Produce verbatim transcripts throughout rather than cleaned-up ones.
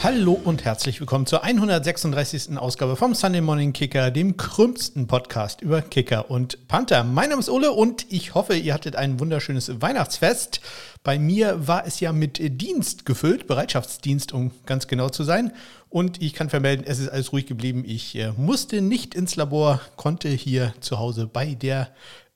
Hallo und herzlich willkommen zur hundertsechsunddreißigsten Ausgabe vom Sunday Morning Kicker, dem krümmsten Podcast über Kicker und Panther. Mein Name ist Ole und ich hoffe, ihr hattet ein wunderschönes Weihnachtsfest. Bei mir war es ja mit Dienst gefüllt, Bereitschaftsdienst, um ganz genau zu sein. Und ich kann vermelden, es ist alles ruhig geblieben. Ich äh, musste nicht ins Labor, konnte hier zu Hause bei der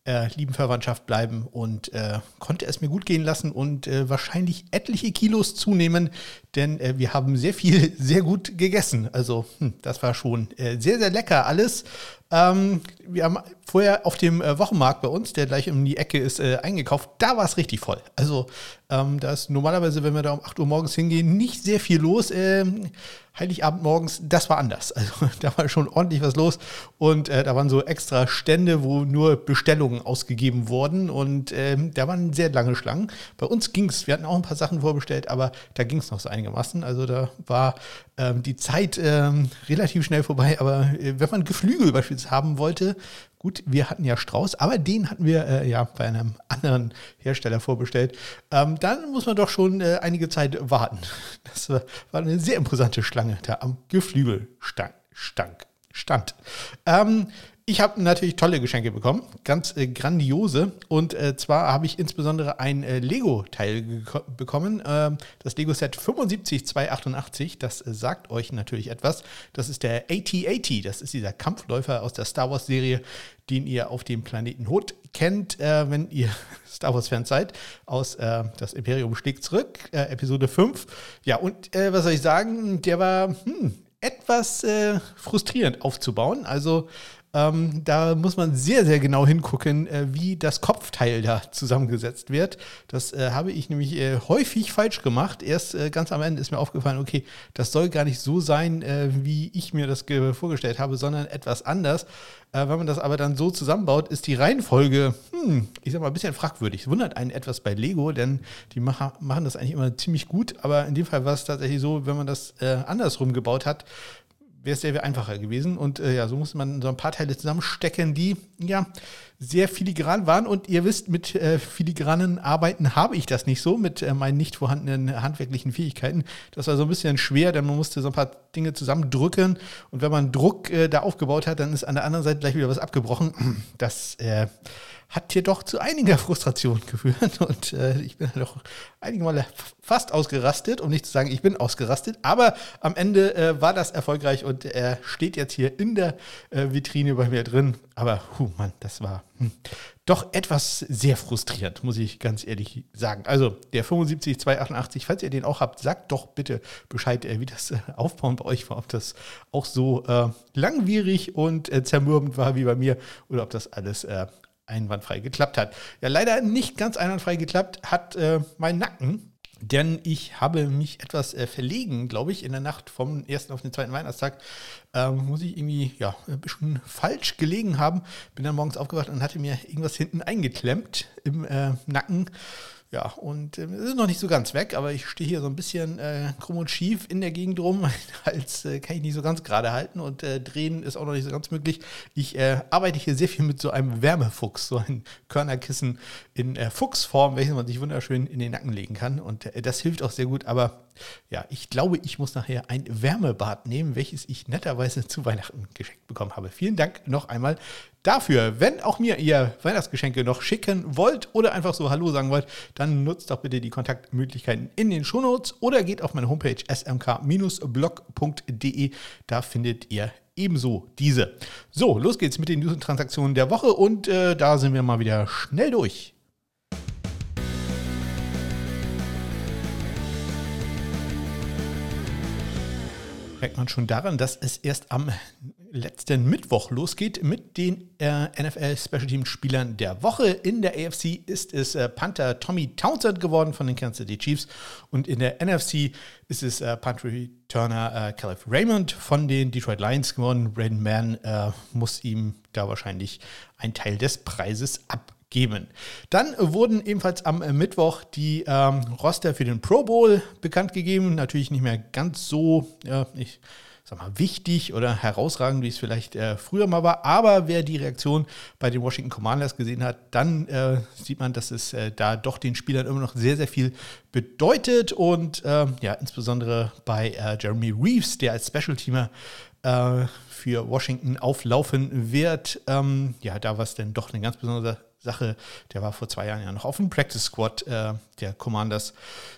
Äh, lieben Verwandtschaft bleiben und äh, konnte es mir gut gehen lassen und äh, wahrscheinlich etliche Kilos zunehmen, denn äh, wir haben sehr viel, sehr gut gegessen. Also hm, das war schon äh, sehr, sehr lecker alles. Ähm, wir haben vorher auf dem äh, Wochenmarkt bei uns, der gleich um die Ecke ist, äh, eingekauft. Da war es richtig voll. Also ähm, da ist normalerweise, wenn wir da um acht Uhr morgens hingehen, nicht sehr viel los. Ähm, Heiligabend morgens, das war anders. Also da war schon ordentlich was los. Und äh, da waren so extra Stände, wo nur Bestellungen ausgegeben wurden. Und ähm, da waren sehr lange Schlangen. Bei uns ging es, wir hatten auch ein paar Sachen vorbestellt, aber da ging es noch so einigermaßen. Also da war ähm, die Zeit ähm, relativ schnell vorbei. Aber äh, wenn man Geflügel beispielsweise haben wollte. Gut, wir hatten ja Strauß, aber den hatten wir äh, ja bei einem anderen Hersteller vorbestellt. Ähm, dann muss man doch schon äh, einige Zeit warten. Das war eine sehr imposante Schlange da am Geflügel stank, stank, stand. Ähm, ich habe natürlich tolle Geschenke bekommen, ganz äh, grandiose. Und äh, zwar habe ich insbesondere ein äh, Lego-Teil geko- bekommen, ähm, das Lego-Set fünfundsiebzig zweihundertachtundachtzig. Das äh, sagt euch natürlich etwas. Das ist der A T A T, das ist dieser Kampfläufer aus der Star Wars-Serie, den ihr auf dem Planeten Hoth kennt, äh, wenn ihr Star Wars-Fans seid, aus äh, Das Imperium schlägt zurück, äh, Episode fünf. Ja, und äh, was soll ich sagen, der war hm, etwas äh, frustrierend aufzubauen, also Ähm, da muss man sehr, sehr genau hingucken, äh, wie das Kopfteil da zusammengesetzt wird. Das äh, habe ich nämlich äh, häufig falsch gemacht. Erst äh, ganz am Ende ist mir aufgefallen, okay, das soll gar nicht so sein, äh, wie ich mir das ge- vorgestellt habe, sondern etwas anders. Äh, wenn man das aber dann so zusammenbaut, ist die Reihenfolge, hm, ich sag mal, ein bisschen fragwürdig. Es wundert einen etwas bei Lego, denn die macha- machen das eigentlich immer ziemlich gut. Aber in dem Fall war es tatsächlich so, wenn man das äh, andersrum gebaut hat, wäre es sehr einfacher gewesen. Und äh, ja, so musste man so ein paar Teile zusammenstecken, die ja sehr filigran waren. Und ihr wisst, mit äh, filigranen Arbeiten habe ich das nicht so, mit äh, meinen nicht vorhandenen handwerklichen Fähigkeiten. Das war so ein bisschen schwer, denn man musste so ein paar Dinge zusammendrücken. Und wenn man Druck äh, da aufgebaut hat, dann ist an der anderen Seite gleich wieder was abgebrochen. Das äh, hat hier doch zu einiger Frustration geführt. Und äh, ich bin doch einige Male fast ausgerastet, um nicht zu sagen, ich bin ausgerastet. Aber am Ende äh, war das erfolgreich und er äh, steht jetzt hier in der äh, Vitrine bei mir drin. Aber, hu, Mann, das war hm, doch etwas sehr frustrierend, muss ich ganz ehrlich sagen. Also, der fünfundsiebzig zweihundertachtundachtzig, falls ihr den auch habt, sagt doch bitte Bescheid, äh, wie das äh, Aufbauen bei euch war. Ob das auch so äh, langwierig und äh, zermürbend war wie bei mir oder ob das alles äh, einwandfrei geklappt hat. Ja, leider nicht ganz einwandfrei geklappt hat äh, mein Nacken, denn ich habe mich etwas äh, verlegen, glaube ich, in der Nacht vom ersten auf den zweiten Weihnachtstag. Ähm, muss ich irgendwie, ja, ein bisschen falsch gelegen haben. Bin dann morgens aufgewacht und hatte mir irgendwas hinten eingeklemmt im äh, Nacken. Ja, und es äh, ist noch nicht so ganz weg, aber ich stehe hier so ein bisschen äh, krumm und schief in der Gegend rum. Als äh, kann ich nicht so ganz gerade halten und äh, drehen ist auch noch nicht so ganz möglich. Ich äh, arbeite hier sehr viel mit so einem Wärmefuchs, so ein Körnerkissen in äh, Fuchsform, welches man sich wunderschön in den Nacken legen kann. Und äh, das hilft auch sehr gut, aber ja, ich glaube, ich muss nachher ein Wärmebad nehmen, welches ich netterweise zu Weihnachten geschenkt bekommen habe. Vielen Dank noch einmal dafür. Wenn auch mir ihr Weihnachtsgeschenke noch schicken wollt oder einfach so Hallo sagen wollt, dann nutzt doch bitte die Kontaktmöglichkeiten in den Shownotes oder geht auf meine Homepage s m k dash blog punkt d e. Da findet ihr ebenso diese. So, los geht's mit den News und Transaktionen der Woche und äh, da sind wir mal wieder schnell durch. Merkt man schon daran, dass es erst am letzten Mittwoch losgeht mit den äh, N F L-Special-Team-Spielern der Woche. In der A F C ist es äh, Panther Tommy Townsend geworden von den Kansas City Chiefs und in der N F C ist es äh, Punt Returner äh, Caleb Raymond von den Detroit Lions geworden. Braden Mann äh, muss ihm da wahrscheinlich einen Teil des Preises abgeben. Geben. Dann wurden ebenfalls am Mittwoch die ähm, Roster für den Pro Bowl bekannt gegeben. Natürlich nicht mehr ganz so, ja, ich sag mal, wichtig oder herausragend, wie es vielleicht äh, früher mal war. Aber wer die Reaktion bei den Washington Commanders gesehen hat, dann äh, sieht man, dass es äh, da doch den Spielern immer noch sehr, sehr viel bedeutet. Und äh, ja, insbesondere bei äh, Jeremy Reeves, der als Special-Teamer äh, für Washington auflaufen wird. Ähm, ja, da war es dann doch eine ganz besondere Sache. Der war vor zwei Jahren ja noch auf dem Practice-Squad äh, der Commanders.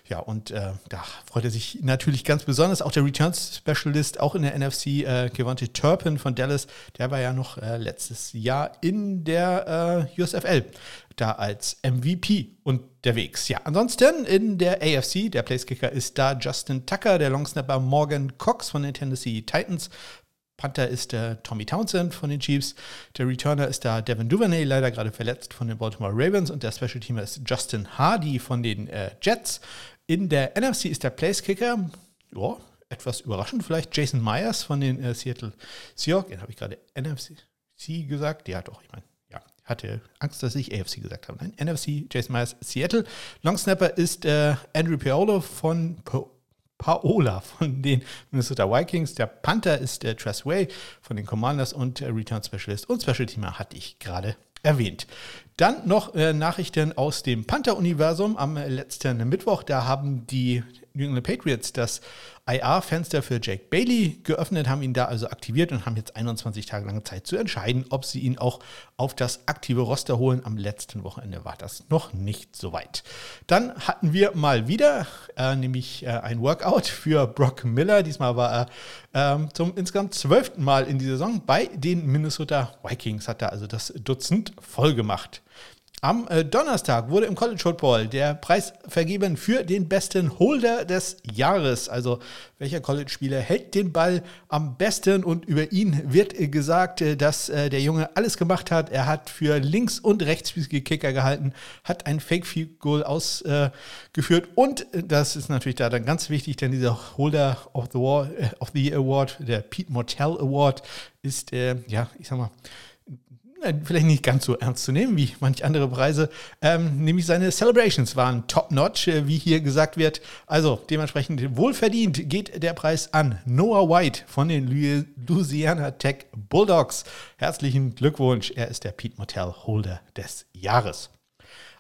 Ja, und äh, da freut er sich natürlich ganz besonders. Auch der Returns-Specialist, auch in der N F C, äh, Kevontae Turpin von Dallas, der war ja noch äh, letztes Jahr in der äh, U S F L, da als M V P unterwegs. Ja, ansonsten in der A F C, der Placekicker ist da Justin Tucker, der Longsnapper Morgan Cox von den Tennessee Titans, Panther ist der Tommy Townsend von den Chiefs, der Returner ist da Devin Duvernay, leider gerade verletzt, von den Baltimore Ravens, und der Special Teamer ist Justin Hardy von den äh, Jets. In der N F C ist der Placekicker, ja, etwas überraschend vielleicht, Jason Myers von den äh, Seattle Seahawks, den habe ich gerade N F C gesagt, der hat auch, ich meine, ja, hatte Angst, dass ich A F C gesagt habe, nein, N F C, Jason Myers, Seattle. Longsnapper ist äh, Andrew Piolo von po- Paola von den Minnesota Vikings, der Panther ist der Tress Way von den Commanders und der Return Specialist und Special Teamer hatte ich gerade erwähnt. Dann noch äh, Nachrichten aus dem Panther-Universum am äh, letzten Mittwoch. Da haben die New England Patriots das I R-Fenster für Jake Bailey geöffnet, haben ihn da also aktiviert und haben jetzt einundzwanzig Tage lange Zeit zu entscheiden, ob sie ihn auch auf das aktive Roster holen. Am letzten Wochenende war das noch nicht so weit. Dann hatten wir mal wieder äh, nämlich äh, ein Workout für Brock Miller. Diesmal war er äh, zum insgesamt zwölften Mal in die Saison bei den Minnesota Vikings. Hat er also das Dutzend voll gemacht. Am äh, Donnerstag wurde im College Football der Preis vergeben für den besten Holder des Jahres. Also welcher College-Spieler hält den Ball am besten? Und über ihn wird äh, gesagt, äh, dass äh, der Junge alles gemacht hat. Er hat für links- und rechtsfüßige Kicker gehalten, hat ein Fake-Field-Goal ausgeführt. Äh, und äh, das ist natürlich da dann ganz wichtig, denn dieser Holder of the, War, äh, of the Award, der Pete Mortel Award, ist, äh, ja, ich sag mal, vielleicht nicht ganz so ernst zu nehmen wie manch andere Preise, ähm, nämlich seine Celebrations waren top-notch, äh, wie hier gesagt wird. Also dementsprechend wohlverdient geht der Preis an Noah White von den Lu- Louisiana Tech Bulldogs. Herzlichen Glückwunsch, er ist der Pete Mortel Holder des Jahres.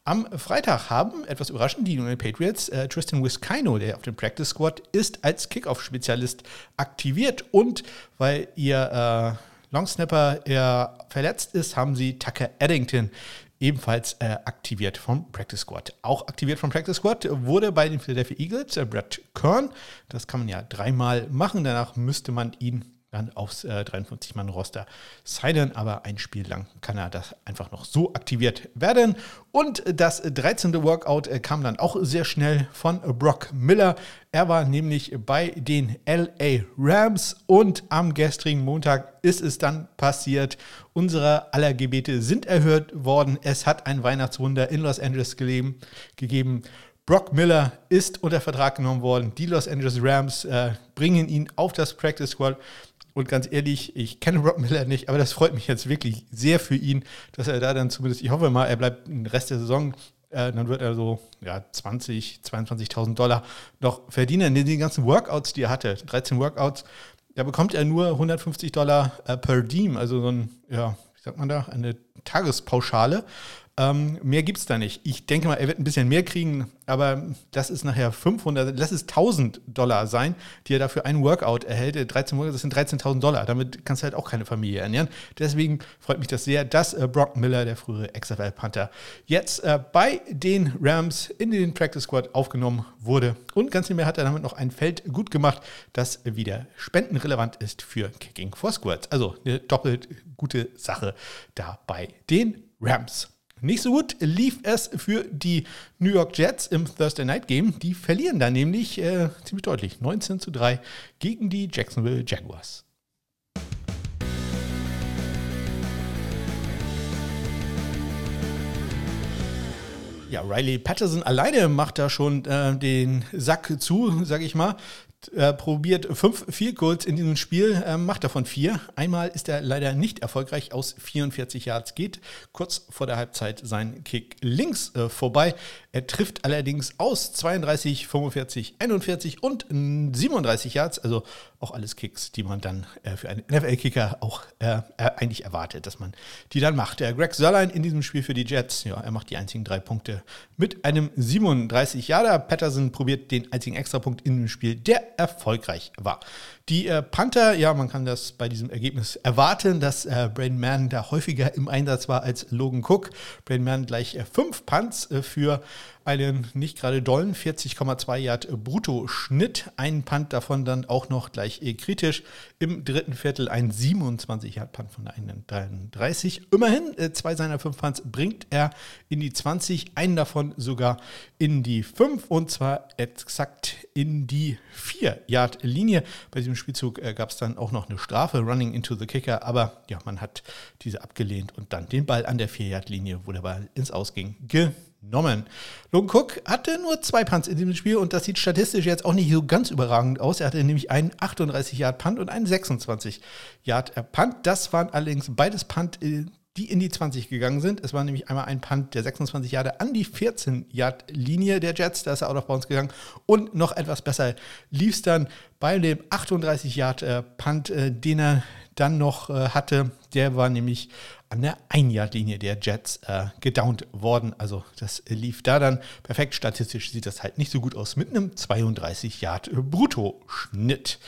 Am Freitag haben, etwas überraschend, die New England Patriots, äh, Tristan Vizcaino, der auf dem Practice Squad ist, als Kickoff-Spezialist aktiviert, und weil ihr äh, Longsnapper er verletzt ist, haben sie Tucker Addington ebenfalls äh, aktiviert vom Practice Squad. Auch aktiviert vom Practice Squad wurde bei den Philadelphia Eagles äh, Brett Kern. Das kann man ja dreimal machen, danach müsste man ihn dann aufs äh, dreiundfünfzig-Mann-Roster signen, aber ein Spiel lang kann er das einfach noch so aktiviert werden. Und das dreizehnte Workout äh, kam dann auch sehr schnell von Brock Miller. Er war nämlich bei den L A Rams und am gestrigen Montag ist es dann passiert. Unsere aller Gebete sind erhört worden. Es hat ein Weihnachtswunder in Los Angeles geleben, gegeben. Brock Miller ist unter Vertrag genommen worden. Die Los Angeles Rams äh, bringen ihn auf das Practice Squad. Und ganz ehrlich, ich kenne Brock Miller nicht, aber das freut mich jetzt wirklich sehr für ihn, dass er da dann zumindest, ich hoffe mal, er bleibt den Rest der Saison, äh, dann wird er so ja, zwanzig, zweiundzwanzigtausend Dollar noch verdienen. In den ganzen Workouts, die er hatte, dreizehn Workouts, da bekommt er nur hundertfünfzig Dollar äh, per Diem, also so ein, ja, wie sagt man da, eine Tagespauschale. Ähm, mehr gibt es da nicht. Ich denke mal, er wird ein bisschen mehr kriegen, aber das ist nachher fünfhundert, lass es tausend Dollar sein, die er dafür einen Workout erhält. dreizehn Monate, das sind dreizehntausend Dollar. Damit kannst du halt auch keine Familie ernähren. Deswegen freut mich das sehr, dass äh, Brock Miller, der frühere X F L-Panther, jetzt äh, bei den Rams in den Practice Squad aufgenommen wurde. Und ganz nebenbei hat er damit noch ein Feld gut gemacht, das wieder spendenrelevant ist für Kicking for Squirts. Also eine doppelt gute Sache da bei den Rams. Nicht so gut lief es für die New York Jets im Thursday Night Game. Die verlieren dann nämlich äh, ziemlich deutlich neunzehn zu drei gegen die Jacksonville Jaguars. Ja, Riley Patterson alleine macht da schon äh, den Sack zu, sag ich mal. äh, probiert fünf Field Goals in diesem Spiel, äh, macht davon vier. Einmal ist er leider nicht erfolgreich, aus vierundvierzig Yards geht kurz vor der Halbzeit sein Kick links äh, vorbei. Er trifft allerdings aus zweiunddreißig, fünfundvierzig, einundvierzig und siebenunddreißig Yards, also auch alles Kicks, die man dann äh, für einen N F L-Kicker auch äh, äh, eigentlich erwartet, dass man die dann macht. Äh, Greg Sörlein in diesem Spiel für die Jets, ja, er macht die einzigen drei Punkte mit einem siebenunddreißig Yarder. Patterson probiert den einzigen Extrapunkt in dem Spiel, der erfolgreich war. Die äh, Panther, ja, man kann das bei diesem Ergebnis erwarten, dass äh, Braden Mann da häufiger im Einsatz war als Logan Cook. Braden Mann gleich äh, fünf Punts äh, für einen nicht gerade dollen vierzig Komma zwei Yard Bruttoschnitt. Ein Punt davon dann auch noch gleich kritisch. Im dritten Viertel ein siebenundzwanzig Yard Punt von der einunddreißig. Immerhin, zwei seiner fünf Punts bringt er in die zwanzig, einen davon sogar in die fünf und zwar exakt in die vier Yard Linie. Bei diesem Spielzug gab es dann auch noch eine Strafe, Running into the Kicker, aber ja, man hat diese abgelehnt und dann den Ball an der vier Yard Linie, wo der Ball ins Ausging, genommen. Nomen. Logan Cook hatte nur zwei Punts in diesem Spiel und das sieht statistisch jetzt auch nicht so ganz überragend aus. Er hatte nämlich einen achtunddreißig Yard Punt und einen sechsundzwanzig Yard Punt. Das waren allerdings beides Punt, die in die zwanzig gegangen sind. Es war nämlich einmal ein Punt der sechsundzwanzig Yarder an die vierzehn Yard Linie der Jets, da ist er out of bounds gegangen und noch etwas besser lief es dann bei dem achtunddreißig Yard Punt, den er dann noch hatte. Der war nämlich an der ein Yard Linie der Jets äh, gedownt worden. Also das lief da dann perfekt. Statistisch sieht das halt nicht so gut aus mit einem zweiunddreißig Yard Bruttoschnitt.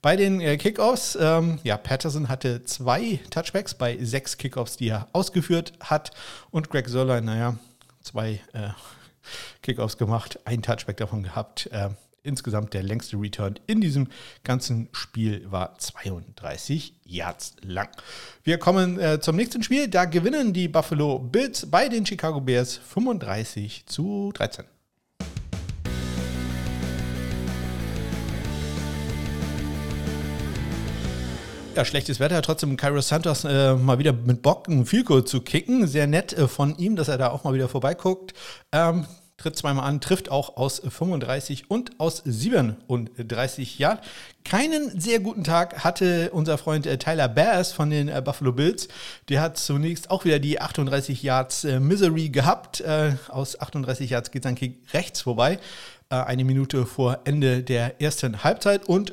Bei den äh, Kickoffs, ähm, ja, Patterson hatte zwei Touchbacks bei sechs Kickoffs, die er ausgeführt hat. Und Greg Sörlein, naja, zwei äh, Kickoffs gemacht, ein Touchback davon gehabt. Äh, Insgesamt der längste Return in diesem ganzen Spiel war zweiunddreißig Yards lang. Wir kommen äh, zum nächsten Spiel. Da gewinnen die Buffalo Bills bei den Chicago Bears fünfunddreißig zu dreizehn. Ja, schlechtes Wetter, trotzdem Kairo Santos äh, mal wieder mit Bock ein Field Goal zu kicken. Sehr nett äh, von ihm, dass er da auch mal wieder vorbeiguckt. Ähm, Tritt zweimal an, trifft auch aus fünfunddreißig und aus siebenunddreißig Yard. Keinen sehr guten Tag hatte unser Freund Tyler Bass von den Buffalo Bills. Der hat zunächst auch wieder die achtunddreißig Yards Misery gehabt. Aus achtunddreißig Yards geht sein Kick rechts vorbei. Eine Minute vor Ende der ersten Halbzeit und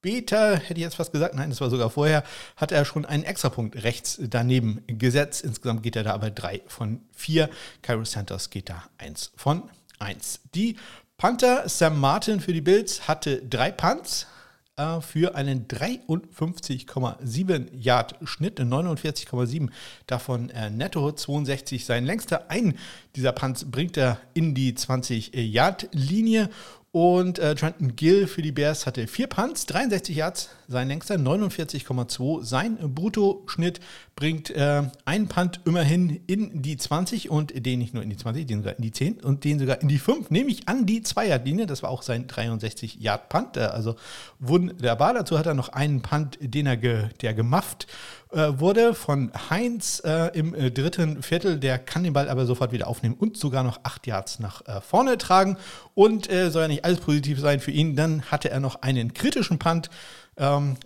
später, hätte ich jetzt fast gesagt, nein, das war sogar vorher, hat er schon einen Extrapunkt rechts daneben gesetzt. Insgesamt geht er da aber drei von vier. Cairo Santos geht da eins von eins. Die Panther, Sam Martin für die Bills, hatte drei Punts äh, für einen dreiundfünfzig Komma sieben Yard Schnitt, neunundvierzig Komma sieben davon äh, netto, zweiundsechzig sein längster. Einen dieser Punts bringt er in die zwanzig Yard Linie. Und äh, Trenton Gill für die Bears hatte vier Punts, dreiundsechzig Yards, sein längster, neunundvierzig Komma zwei. Sein Bruttoschnitt bringt äh, einen Punt immerhin in die zwanzig und den nicht nur in die zwanzig, den sogar in die zehn und den sogar in die fünf, nämlich an die zwei Yard Linie. Das war auch sein dreiundsechzig Yard Punt, äh, also wunderbar. Dazu hat er noch einen Punt, den er ge, der gemufft äh, wurde von Heinz äh, im äh, dritten Viertel. Der kann den Ball aber sofort wieder aufnehmen und sogar noch acht Yards nach äh, vorne tragen und äh, soll ja nicht alles positiv sein für ihn. Dann hatte er noch einen kritischen Punt ähm,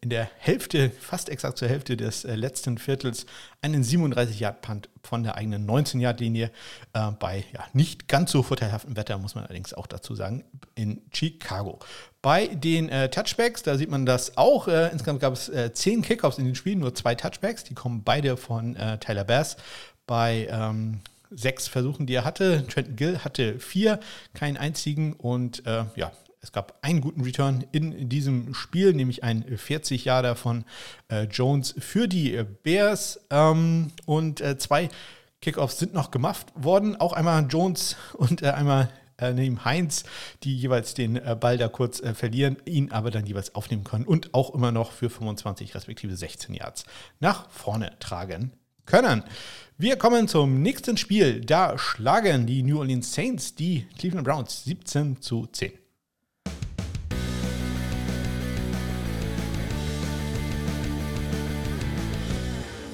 in der Hälfte, fast exakt zur Hälfte des äh, letzten Viertels, einen siebenunddreißig Yard Punt von der eigenen neunzehn Yard Linie äh, bei ja, nicht ganz so vorteilhaftem Wetter, muss man allerdings auch dazu sagen, in Chicago. Bei den äh, Touchbacks, da sieht man das auch, äh, insgesamt gab es äh, zehn Kickoffs in den Spielen, nur zwei Touchbacks, die kommen beide von äh, Tyler Bass. Bei ähm, sechs Versuchen, die er hatte. Trenton Gill hatte vier, keinen einzigen und äh, ja, es gab einen guten Return in diesem Spiel, nämlich ein vierzig Yarder von äh, Jones für die Bears ähm, und äh, zwei Kickoffs sind noch gemacht worden, auch einmal Jones und äh, einmal äh, neben Heinz, die jeweils den äh, Ball da kurz äh, verlieren, ihn aber dann jeweils aufnehmen können und auch immer noch für fünfundzwanzig respektive sechzehn Yards nach vorne tragen können. Wir kommen zum nächsten Spiel. Da schlagen die New Orleans Saints die Cleveland Browns siebzehn zu zehn.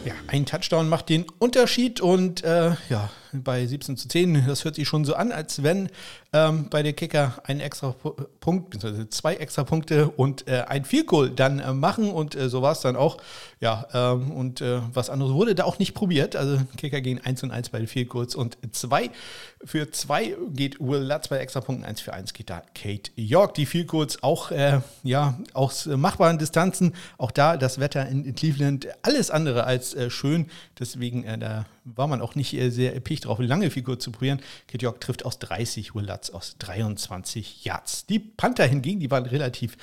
Ja, ein Touchdown macht den Unterschied und äh, ja, bei siebzehn zu zehn. Das hört sich schon so an, als wenn ähm, bei der Kicker ein extra Punkt, beziehungsweise zwei extra Punkte und äh, ein Field Goal dann äh, machen. Und äh, so war es dann auch. Ja, ähm, und äh, was anderes wurde da auch nicht probiert. Also Kicker gehen eins und eins bei den Field Goals und zwei für zwei geht Will Lutz bei extra Punkten, eins für eins geht da Kate York. Die Field Goals auch äh, ja, aus machbaren Distanzen. Auch da das Wetter in Cleveland alles andere als äh, schön. Deswegen, äh, da war man auch nicht äh, sehr episch drauf, lange Figur zu probieren. Kid York trifft aus dreißig, Will Lutz aus dreiundzwanzig Yards. Die Panther hingegen, die waren relativ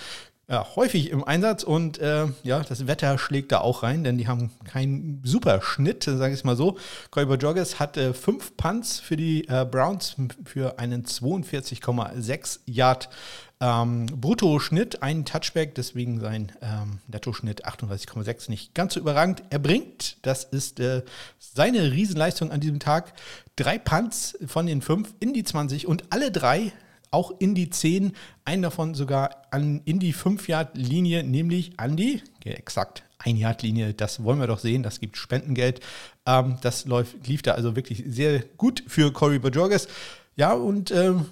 ja, häufig im Einsatz und äh, ja, das Wetter schlägt da auch rein, denn die haben keinen super Schnitt, sage ich es mal so. Coy Joggers hatte fünf Punts für die äh, Browns für einen zweiundvierzig Komma sechs Yard Ähm, Brutto-Schnitt, ein Touchback, deswegen sein ähm, Netto-Schnitt achtunddreißig Komma sechs, nicht ganz so überragend. Er bringt, das ist äh, seine Riesenleistung an diesem Tag, drei Punts von den fünf in die zwanzig und alle drei auch in die zehn, einen davon sogar an, in die fünf-Yard-Linie, nämlich an die, ja, exakt, ein-Yard-Linie, das wollen wir doch sehen, das gibt Spendengeld. Ähm, das läuft, lief da also wirklich sehr gut für Cory Bajorges. Ja, und ähm,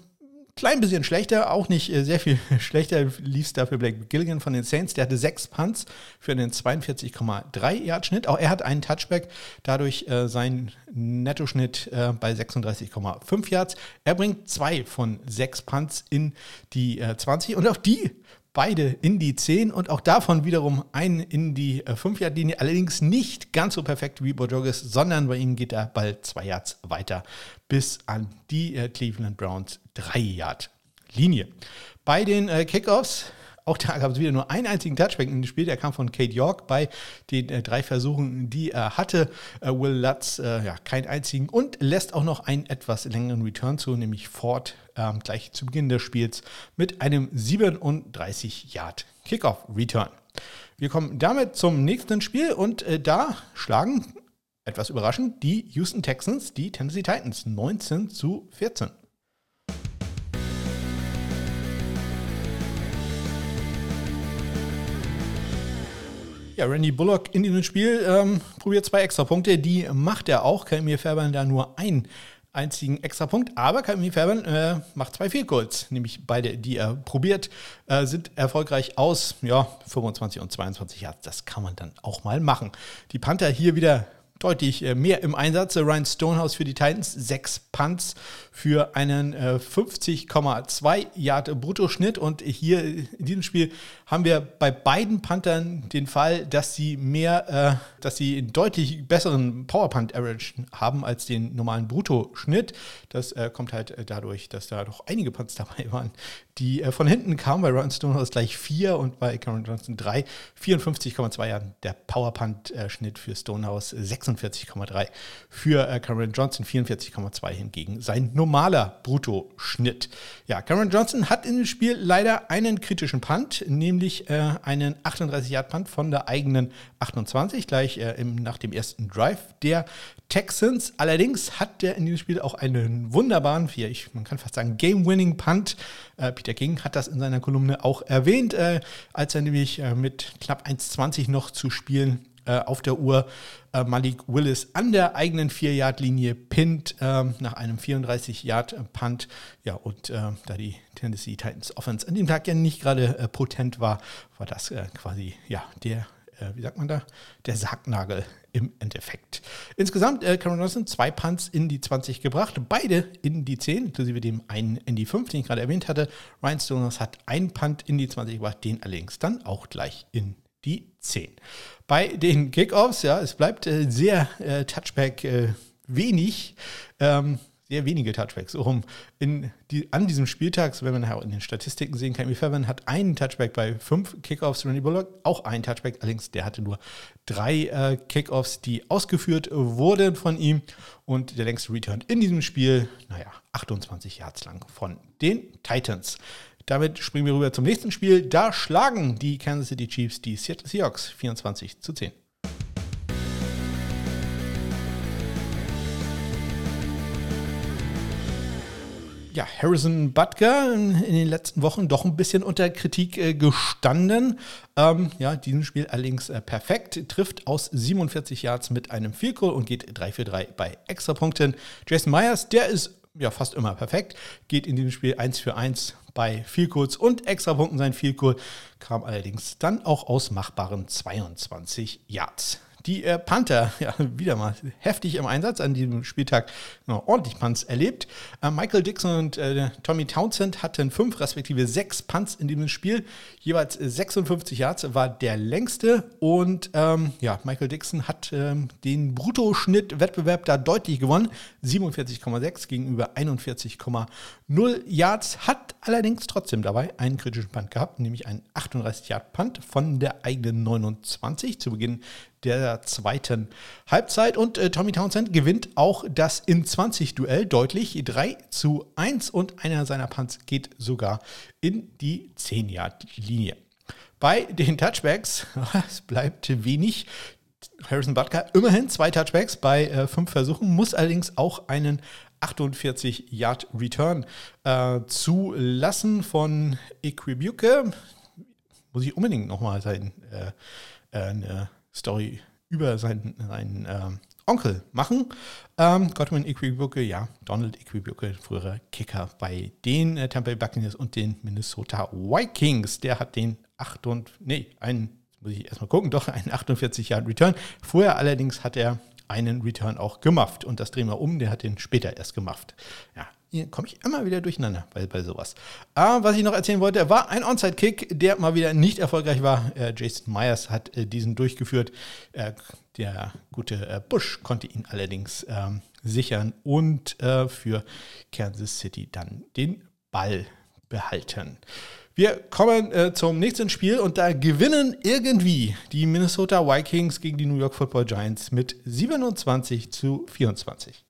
klein bisschen schlechter, auch nicht äh, sehr viel schlechter lief es dafür Blake Gilligan von den Saints. Der hatte sechs Punts für einen zweiundvierzig Komma drei Yard Schnitt. Auch er hat einen Touchback, dadurch äh, sein Nettoschnitt äh, bei sechsunddreißig Komma fünf Yards. Er bringt zwei von sechs Punts in die äh, zwanzig und auch die beide in die zehn und auch davon wiederum einen in die äh, fünf-Yard-Linie. Allerdings nicht ganz so perfekt wie Bojorges, sondern bei ihm geht er bald zwei Yards weiter bis an die äh, Cleveland Browns drei-Yard-Linie. Bei den äh, Kickoffs, auch da gab es wieder nur einen einzigen Touchback in dem Spiel, der kam von Kate York bei den äh, drei Versuchen, die er hatte. Äh, Will Lutz, äh, ja, keinen einzigen und lässt auch noch einen etwas längeren Return zu, nämlich Ford ähm, gleich zu Beginn des Spiels mit einem siebenunddreißig Yard Kickoff-Return. Wir kommen damit zum nächsten Spiel und äh, da schlagen, etwas überraschend, die Houston Texans die Tennessee Titans neunzehn zu vierzehn. Ja, Randy Bullock in diesem Spiel ähm, probiert zwei Extrapunkte, die macht er auch. Ka'imi Fairbairn da nur einen einzigen Extrapunkt, aber Ka'imi Fairbairn äh, macht zwei Field Goals, nämlich beide, die er probiert, äh, sind erfolgreich aus ja, fünfundzwanzig und zweiundzwanzig Yards. Das kann man dann auch mal machen. Die Panther hier wieder deutlich mehr im Einsatz. Ryan Stonehouse für die Titans, sechs Punts für einen fünfzig Komma zwei Yard Bruttoschnitt. Und hier in diesem Spiel haben wir bei beiden Panthern den Fall, dass sie mehr, äh, dass sie einen deutlich besseren Power Punt Average haben als den normalen Bruttoschnitt. Das äh, kommt halt dadurch, dass da noch einige Punts dabei waren, die äh, von hinten kamen. Bei Ryan Stonehouse gleich vier und bei Cameron Johnson drei. vierundfünfzig Komma zwei Yard der Power Punt Schnitt für Stonehouse, sechsundvierzig Komma drei für äh, Cameron Johnson, vierundvierzig Komma zwei hingegen sein normaler Bruttoschnitt. Ja, Cameron Johnson hat in dem Spiel leider einen kritischen Punt, nämlich äh, einen achtunddreißig Yard Punt von der eigenen achtundzwanzig, gleich äh, im, nach dem ersten Drive der Texans. Allerdings hat er in diesem Spiel auch einen wunderbaren, ich, man kann fast sagen, Game-Winning-Punt. Äh, Peter King hat das in seiner Kolumne auch erwähnt, äh, als er nämlich äh, mit knapp eins Komma zwanzig noch zu spielen auf der Uhr äh, Malik Willis an der eigenen vier-Yard-Linie pinnt äh, nach einem vierunddreißig Yard Punt. Ja, und äh, da die Tennessee Titans Offense an dem Tag ja nicht gerade äh, potent war, war das äh, quasi ja der, äh, wie sagt man da, der Sargnagel im Endeffekt. Insgesamt äh, Cameron Johnson zwei Punts in die zwanzig gebracht, beide in die zehn, inklusive dem einen in die fünf, den ich gerade erwähnt hatte. Ryan Stonehouse hat einen Punt in die zwanzig gebracht, den allerdings dann auch gleich in die zehn. Bei den Kickoffs, ja, es bleibt äh, sehr äh, Touchback äh, wenig, ähm, sehr wenige Touchbacks. So rum in die, an diesem Spieltag, so wenn man auch in den Statistiken sehen kann, Ka'imi Fairbairn hat einen Touchback bei fünf Kickoffs, Randy Bullock auch einen Touchback, allerdings der hatte nur drei äh, Kickoffs, die ausgeführt wurden von ihm und der längste Return in diesem Spiel, naja, achtundzwanzig Yards lang von den Titans. Damit springen wir rüber zum nächsten Spiel. Da schlagen die Kansas City Chiefs die Seattle Seahawks vierundzwanzig zu zehn. ja, Harrison Butker in den letzten Wochen doch ein bisschen unter Kritik äh, gestanden. Ähm, ja, diesen Spiel allerdings äh, perfekt, trifft aus siebenundvierzig Yards mit einem Field Goal und geht drei für drei bei Extrapunkten. Jason Myers, der ist ja fast immer perfekt, geht in diesem Spiel eins für eins bei Field Goals und Extrapunkten. Sein Field Goal kam allerdings dann auch aus machbaren zweiundzwanzig Yards. Die äh, Panther, ja, wieder mal heftig im Einsatz, an diesem Spieltag ja, ordentlich Punts erlebt. Äh, Michael Dixon und äh, Tommy Townsend hatten fünf respektive sechs Punts in diesem Spiel. Jeweils sechsundfünfzig Yards war der längste. Und ähm, ja, Michael Dixon hat ähm, den Bruttoschnitt-Wettbewerb da deutlich gewonnen. siebenundvierzig Komma sechs gegenüber einundvierzig Komma null Yards. Hat allerdings trotzdem dabei einen kritischen Punt gehabt, nämlich einen achtunddreißig Yard Punt von der eigenen neunundzwanzig zu Beginn der zweiten Halbzeit. Und äh, Tommy Townsend gewinnt auch das In zwanzig Duell deutlich drei zu eins und einer seiner Punts geht sogar in die zehn Yard Linie. Bei den Touchbacks, es bleibt wenig. Harrison Butker immerhin zwei Touchbacks bei äh, fünf Versuchen, muss allerdings auch einen achtundvierzig Yard Return äh, zulassen von Equibuke. Muss ich unbedingt nochmal sein äh, eine Story über seinen, seinen ähm, Onkel machen. Ähm, Godwin Equibuke, ja, Donald Equibuke, früherer Kicker bei den äh, Tampa Bay Buccaneers und den Minnesota Vikings. Der hat den acht und, nee, einen, muss ich erstmal gucken, doch einen achtundvierzig Yard Return. Vorher allerdings hat er einen Return auch gemacht und das drehen wir um, der hat den später erst gemacht. Ja, hier komme ich immer wieder durcheinander bei, bei sowas. Aber was ich noch erzählen wollte, war ein Onside-Kick, der mal wieder nicht erfolgreich war. Äh, Jason Myers hat äh, diesen durchgeführt. Äh, der gute äh, Bush konnte ihn allerdings ähm, sichern und äh, für Kansas City dann den Ball behalten. Wir kommen äh, zum nächsten Spiel und da gewinnen irgendwie die Minnesota Vikings gegen die New York Football Giants mit siebenundzwanzig zu vierundzwanzig.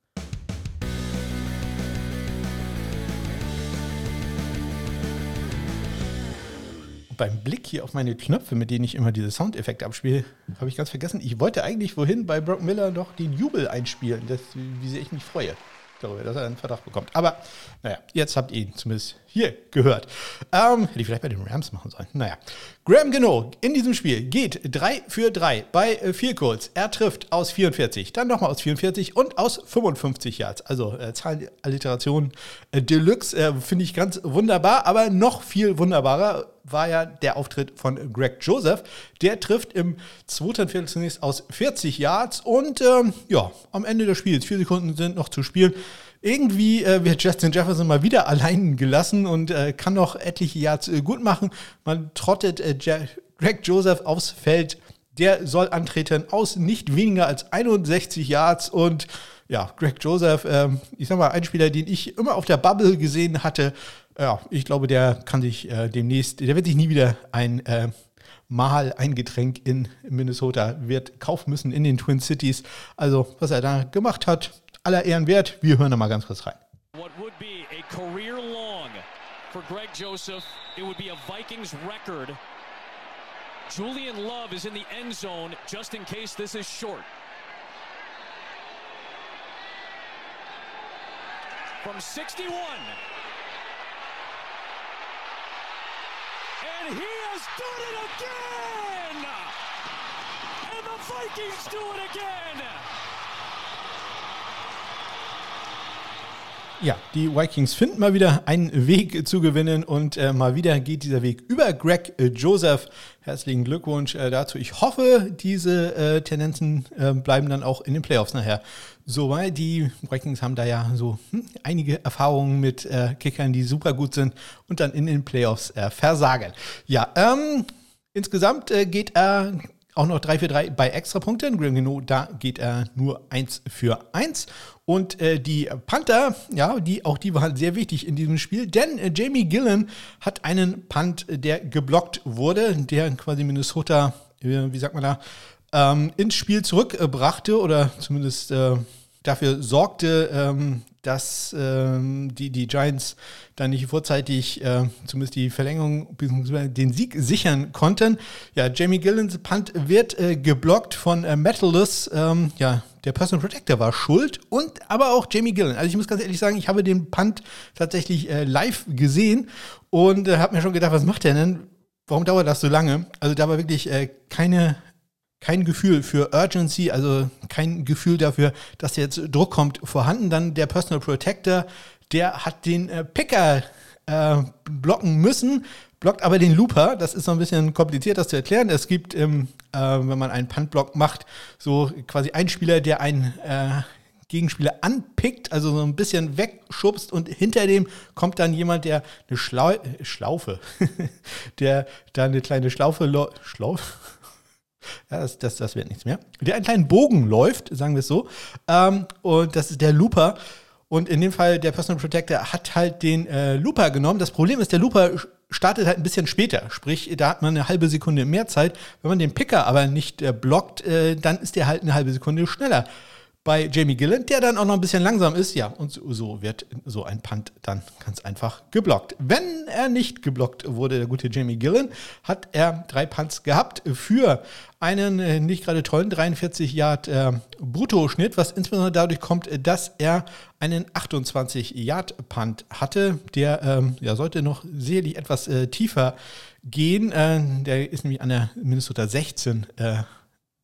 Und beim Blick hier auf meine Knöpfe, mit denen ich immer diese Soundeffekte abspiele, habe ich ganz vergessen, ich wollte eigentlich wohin bei Brock Miller noch den Jubel einspielen, das, wie sehr ich mich freue darüber, dass er einen Vertrag bekommt. Aber naja, jetzt habt ihr ihn zumindest hier gehört. Ähm, hätte ich vielleicht bei den Rams machen sollen. Naja, Graham Gano in diesem Spiel geht drei für drei bei Field Goals. Er trifft aus vierundvierzig, dann nochmal aus vierundvierzig und aus fünfundfünfzig Yards. Also äh, Zahlenalliterationen äh, Deluxe äh, finde ich ganz wunderbar, aber noch viel wunderbarer war ja der Auftritt von Greg Joseph. Der trifft im zweiten Viertel zunächst aus vierzig Yards und ähm, ja, am Ende des Spiels, vier Sekunden sind noch zu spielen. Irgendwie äh, wird Justin Jefferson mal wieder allein gelassen und äh, kann noch etliche Yards äh, gut machen. Man trottet äh, Je- Greg Joseph aufs Feld. Der soll antreten aus nicht weniger als einundsechzig Yards und ja, Greg Joseph, äh, ich sag mal, ein Spieler, den ich immer auf der Bubble gesehen hatte. Ja, ich glaube, der kann sich äh, demnächst, der wird sich nie wieder ein äh, Mal ein Getränk in Minnesota wird kaufen müssen in den Twin Cities. Also, was er da gemacht hat, aller Ehren wert. Wir hören da mal ganz kurz rein. What would be a career long for Greg Joseph? It would be a Vikings record. Julian Love is in the end zone, just in case this is short. From sixty-one. And he has done it again! And the Vikings do it again! Ja, die Vikings finden mal wieder einen Weg zu gewinnen und äh, mal wieder geht dieser Weg über Greg äh, Joseph. Herzlichen Glückwunsch äh, dazu. Ich hoffe, diese äh, Tendenzen äh, bleiben dann auch in den Playoffs nachher so, weil die Vikings haben da ja so hm, einige Erfahrungen mit äh, Kickern, die super gut sind und dann in den Playoffs äh, versagen. Ja, ähm, insgesamt äh, geht er äh, auch noch drei für drei bei Extrapunkten. Graham Gano, da geht er nur eins für eins. Und äh, die Panther, ja, die, auch die waren sehr wichtig in diesem Spiel, denn äh, Jamie Gillen hat einen Punt, der geblockt wurde, der quasi Minnesota, äh, wie sagt man da, ähm, ins Spiel zurückbrachte äh, oder zumindest äh, dafür sorgte, ähm, dass ähm, die, die Giants dann nicht vorzeitig äh, zumindest die Verlängerung bzw. den Sieg sichern konnten. Ja, Jamie Gillens Punt wird äh, geblockt von äh, Metellus. Ähm, ja, der Personal Protector war schuld und aber auch Jamie Gillen. Also ich muss ganz ehrlich sagen, ich habe den Punt tatsächlich äh, live gesehen und äh, habe mir schon gedacht, was macht der denn? Warum dauert das so lange? Also da war wirklich äh, keine... kein Gefühl für Urgency, also kein Gefühl dafür, dass jetzt Druck kommt, vorhanden. Dann der Personal Protector, der hat den äh, Picker äh, blocken müssen, blockt aber den Looper. Das ist so ein bisschen kompliziert, das zu erklären. Es gibt, ähm, äh, wenn man einen Punt-Block macht, so quasi einen Spieler, der einen äh, Gegenspieler anpickt, also so ein bisschen wegschubst und hinter dem kommt dann jemand, der eine Schlau- Schlaufe, der da eine kleine Schlaufe, lo- Schlaufe? Ja, das, das, das wird nichts mehr. Der einen kleinen Bogen läuft, sagen wir es so. Ähm, und das ist der Looper. Und in dem Fall, der Personal Protector hat halt den äh, Looper genommen. Das Problem ist, der Looper startet halt ein bisschen später. Sprich, da hat man eine halbe Sekunde mehr Zeit. Wenn man den Picker aber nicht äh, blockt, äh, dann ist der halt eine halbe Sekunde schneller. Bei Jamie Gillen, der dann auch noch ein bisschen langsam ist. Ja, und so wird so ein Punt dann ganz einfach geblockt. Wenn er nicht geblockt wurde, der gute Jamie Gillen, hat er drei Punts gehabt für einen nicht gerade tollen dreiundvierzig Yard äh, Bruttoschnitt, was insbesondere dadurch kommt, dass er einen achtundzwanzig Yard Punt hatte. Der ähm, ja, sollte noch sicherlich etwas äh, tiefer gehen. Äh, der ist nämlich an der Minnesota sechzehn äh,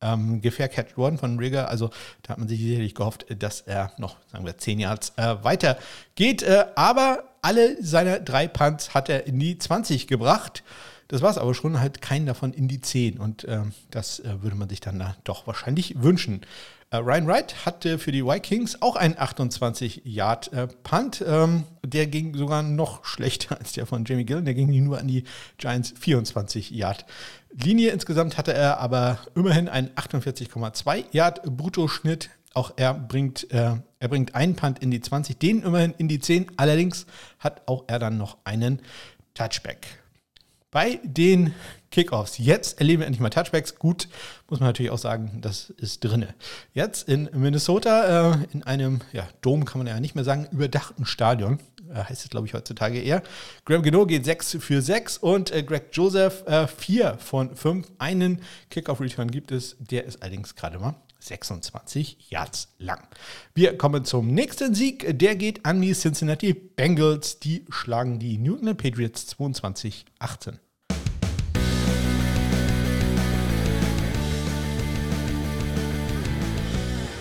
Ähm, gefaircatcht worden von Rigger, also da hat man sich sicherlich gehofft, dass er noch, sagen wir, zehn Yards äh, weiter geht, äh, aber alle seiner drei Punts hat er in die zwanzig gebracht, das war's aber schon, halt keinen davon in die zehn und äh, das äh, würde man sich dann da doch wahrscheinlich wünschen. Äh, Ryan Wright hatte für die Vikings auch einen achtundzwanzig Yard äh, Punt, ähm, der ging sogar noch schlechter als der von Jamie Gillen, der ging nur an die Giants vierundzwanzig Yard Linie. Insgesamt hatte er aber immerhin einen achtundvierzig Komma zwei Yard Bruttoschnitt. Auch er bringt, äh, er bringt einen Punt in die zwanzig, den immerhin in die zehn. Allerdings hat auch er dann noch einen Touchback. Bei den Kickoffs. Jetzt erleben wir endlich mal Touchbacks. Gut, muss man natürlich auch sagen, das ist drinne. Jetzt in Minnesota, äh, in einem, ja, Dom kann man ja nicht mehr sagen, überdachten Stadion. Heißt es, glaube ich, heutzutage eher. Graham Gano geht sechs für sechs und äh, Greg Joseph äh, vier von fünf. Einen Kickoff-Return gibt es, der ist allerdings gerade mal sechsundzwanzig Yards lang. Wir kommen zum nächsten Sieg. Der geht an die Cincinnati Bengals. Die schlagen die New England Patriots zweiundzwanzig achtzehn.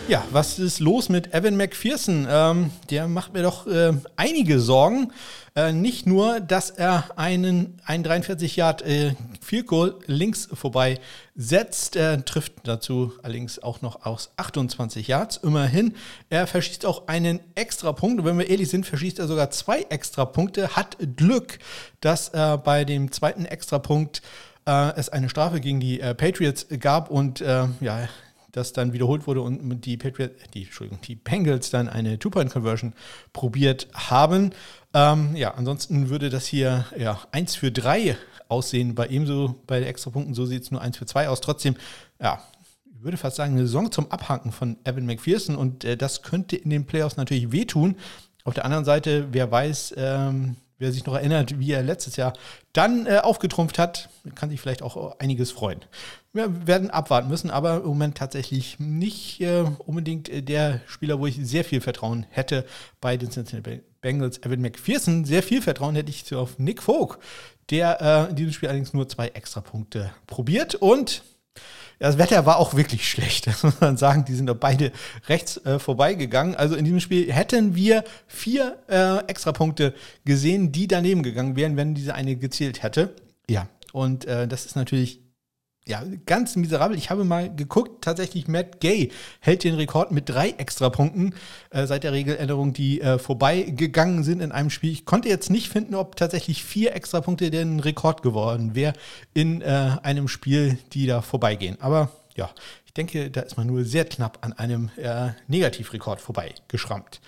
Ja, was ist los mit Evan McPherson? Ähm, der macht mir doch äh, einige Sorgen. Äh, nicht nur, dass er einen, einen dreiundvierzig Yard äh, Field Goal links vorbei setzt, äh, trifft dazu allerdings auch noch aus achtundzwanzig Yards, immerhin. Er verschießt auch einen Extrapunkt. Und wenn wir ehrlich sind, verschießt er sogar zwei Extrapunkte. Hat Glück, dass äh, bei dem zweiten Extrapunkt äh, es eine Strafe gegen die äh, Patriots gab und äh, ja, das dann wiederholt wurde und die, Patriot, die, Entschuldigung, die Bengals dann eine Two-Point-Conversion probiert haben. Ähm, ja, ansonsten würde das hier ja, eins für drei aussehen, bei ihm so, bei den Extrapunkten, so sieht es nur eins für zwei aus. Trotzdem, ja, ich würde fast sagen, eine Saison zum Abhaken von Evan McPherson und äh, das könnte in den Playoffs natürlich wehtun. Auf der anderen Seite, wer weiß, ähm, wer sich noch erinnert, wie er letztes Jahr dann äh, aufgetrumpft hat, kann sich vielleicht auch einiges freuen. Wir werden abwarten müssen, aber im Moment tatsächlich nicht äh, unbedingt der Spieler, wo ich sehr viel Vertrauen hätte bei den Cincinnati Bengals. Evan McPherson, sehr viel Vertrauen hätte ich auf Nick Folk, der äh, in diesem Spiel allerdings nur zwei Extrapunkte probiert und das Wetter war auch wirklich schlecht, das muss man sagen. Die sind doch beide rechts äh, vorbeigegangen. Also in diesem Spiel hätten wir vier äh, Extrapunkte gesehen, die daneben gegangen wären, wenn diese eine gezielt hätte. Ja, und äh, das ist natürlich ja, ganz miserabel. Ich habe mal geguckt, tatsächlich Matt Gay hält den Rekord mit drei Extrapunkten äh, seit der Regeländerung, die äh, vorbeigegangen sind in einem Spiel. Ich konnte jetzt nicht finden, ob tatsächlich vier Extrapunkte den Rekord geworden wäre in äh, einem Spiel, die da vorbeigehen. Aber ja, ich denke, da ist man nur sehr knapp an einem äh, Negativrekord vorbeigeschrammt.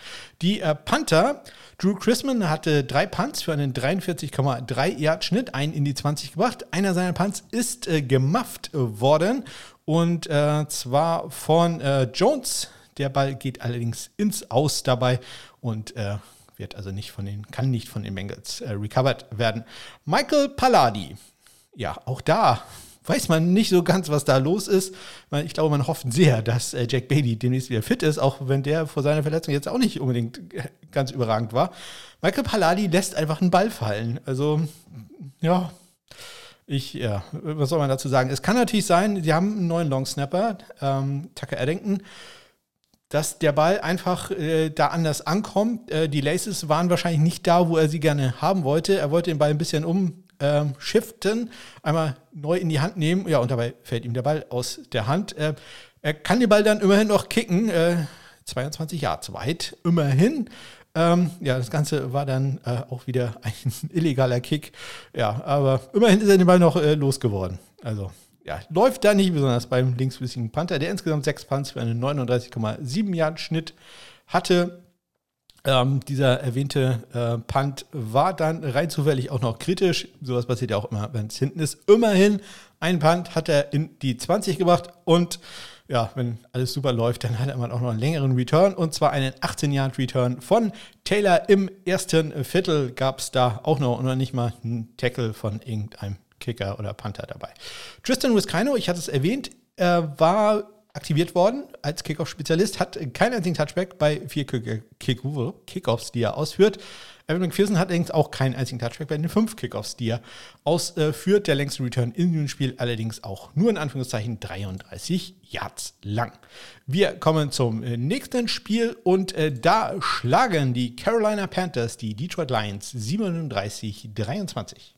Die äh, Panther, Drew Chrisman, hatte drei Punts für einen dreiundvierzig Komma drei Yard Schnitt, einen in die zwanzig gebracht. Einer seiner Punts ist äh, gemufft worden und äh, zwar von äh, Jones, Der Ball geht allerdings ins Aus dabei und äh, wird also nicht von den, kann nicht von den Bengals äh, recovered werden. Michael Palladi, ja, auch da weiß man nicht so ganz, was da los ist. Ich glaube, man hofft sehr, dass Jack Bailey demnächst wieder fit ist, auch wenn der vor seiner Verletzung jetzt auch nicht unbedingt ganz überragend war. Michael Palladi lässt einfach einen Ball fallen. Also, ja, ich, ja, was soll man dazu sagen? Es kann natürlich sein, sie haben einen neuen Long-Snapper, ähm, Tucker Eddington, dass der Ball einfach äh, da anders ankommt. Äh, die Laces waren wahrscheinlich nicht da, wo er sie gerne haben wollte. Er wollte den Ball ein bisschen um Ähm, shiften, einmal neu in die Hand nehmen, ja, und dabei fällt ihm der Ball aus der Hand. Äh, er kann den Ball dann immerhin noch kicken, äh, zweiundzwanzig Yards weit, immerhin. Ähm, ja, das Ganze war dann äh, auch wieder ein illegaler Kick, ja, aber immerhin ist er den Ball noch äh, losgeworden. Also, ja, läuft da nicht besonders beim linksfüßigen Panther, der insgesamt sechs Punts für einen neununddreißig Komma sieben Yard Schnitt hatte. Ähm, dieser erwähnte äh, Punt war dann rein zufällig auch noch kritisch. Sowas passiert ja auch immer, wenn es hinten ist. Immerhin, ein Punt hat er in die zwanzig gebracht und ja, wenn alles super läuft, dann hat er immer auch noch einen längeren Return und zwar einen achtzehn-Yard-Return von Taylor im ersten Viertel gab es da auch noch und noch nicht mal einen Tackle von irgendeinem Kicker oder Panther dabei. Tristan Wiskino, ich hatte es erwähnt, äh, war aktiviert worden als Kickoff-Spezialist, hat keinen einzigen Touchback bei vier Kickoffs, die er ausführt. Evan McPherson hat allerdings auch keinen einzigen Touchback bei den fünf Kickoffs, die er ausführt. Der längste Return in diesem Spiel allerdings auch nur in Anführungszeichen dreiunddreißig Yards lang. Wir kommen zum nächsten Spiel und äh, da schlagen die Carolina Panthers die Detroit Lions siebenunddreißig zu dreiundzwanzig.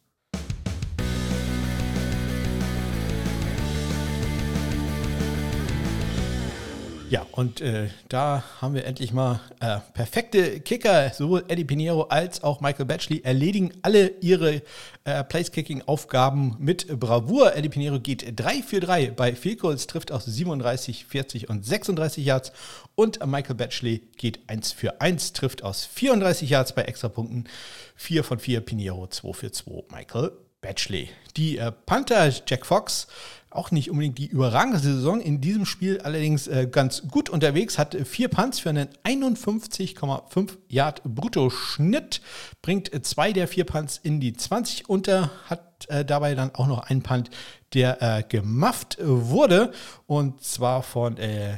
Ja, und äh, da haben wir endlich mal äh, perfekte Kicker. Sowohl Eddie Pinheiro als auch Michael Batchley erledigen alle ihre äh, Place-Kicking-Aufgaben mit Bravour. Eddie Pinheiro geht drei für drei bei Field Goals, trifft aus siebenunddreißig, vierzig und sechsunddreißig Yards. Und Michael Batchley geht eins für eins, trifft aus vierunddreißig Yards bei Extrapunkten. vier von vier Pinheiro, zwei für zwei Michael Batchley. Die äh, Panther Jack Fox, auch nicht unbedingt die überragende Saison, in diesem Spiel allerdings äh, ganz gut unterwegs, hat vier Punts für einen einundfünfzig Komma fünf Yard Bruttoschnitt, bringt zwei der vier Punts in die zwanzig unter, hat äh, dabei dann auch noch einen Punt, der äh, gemufft wurde und zwar von äh,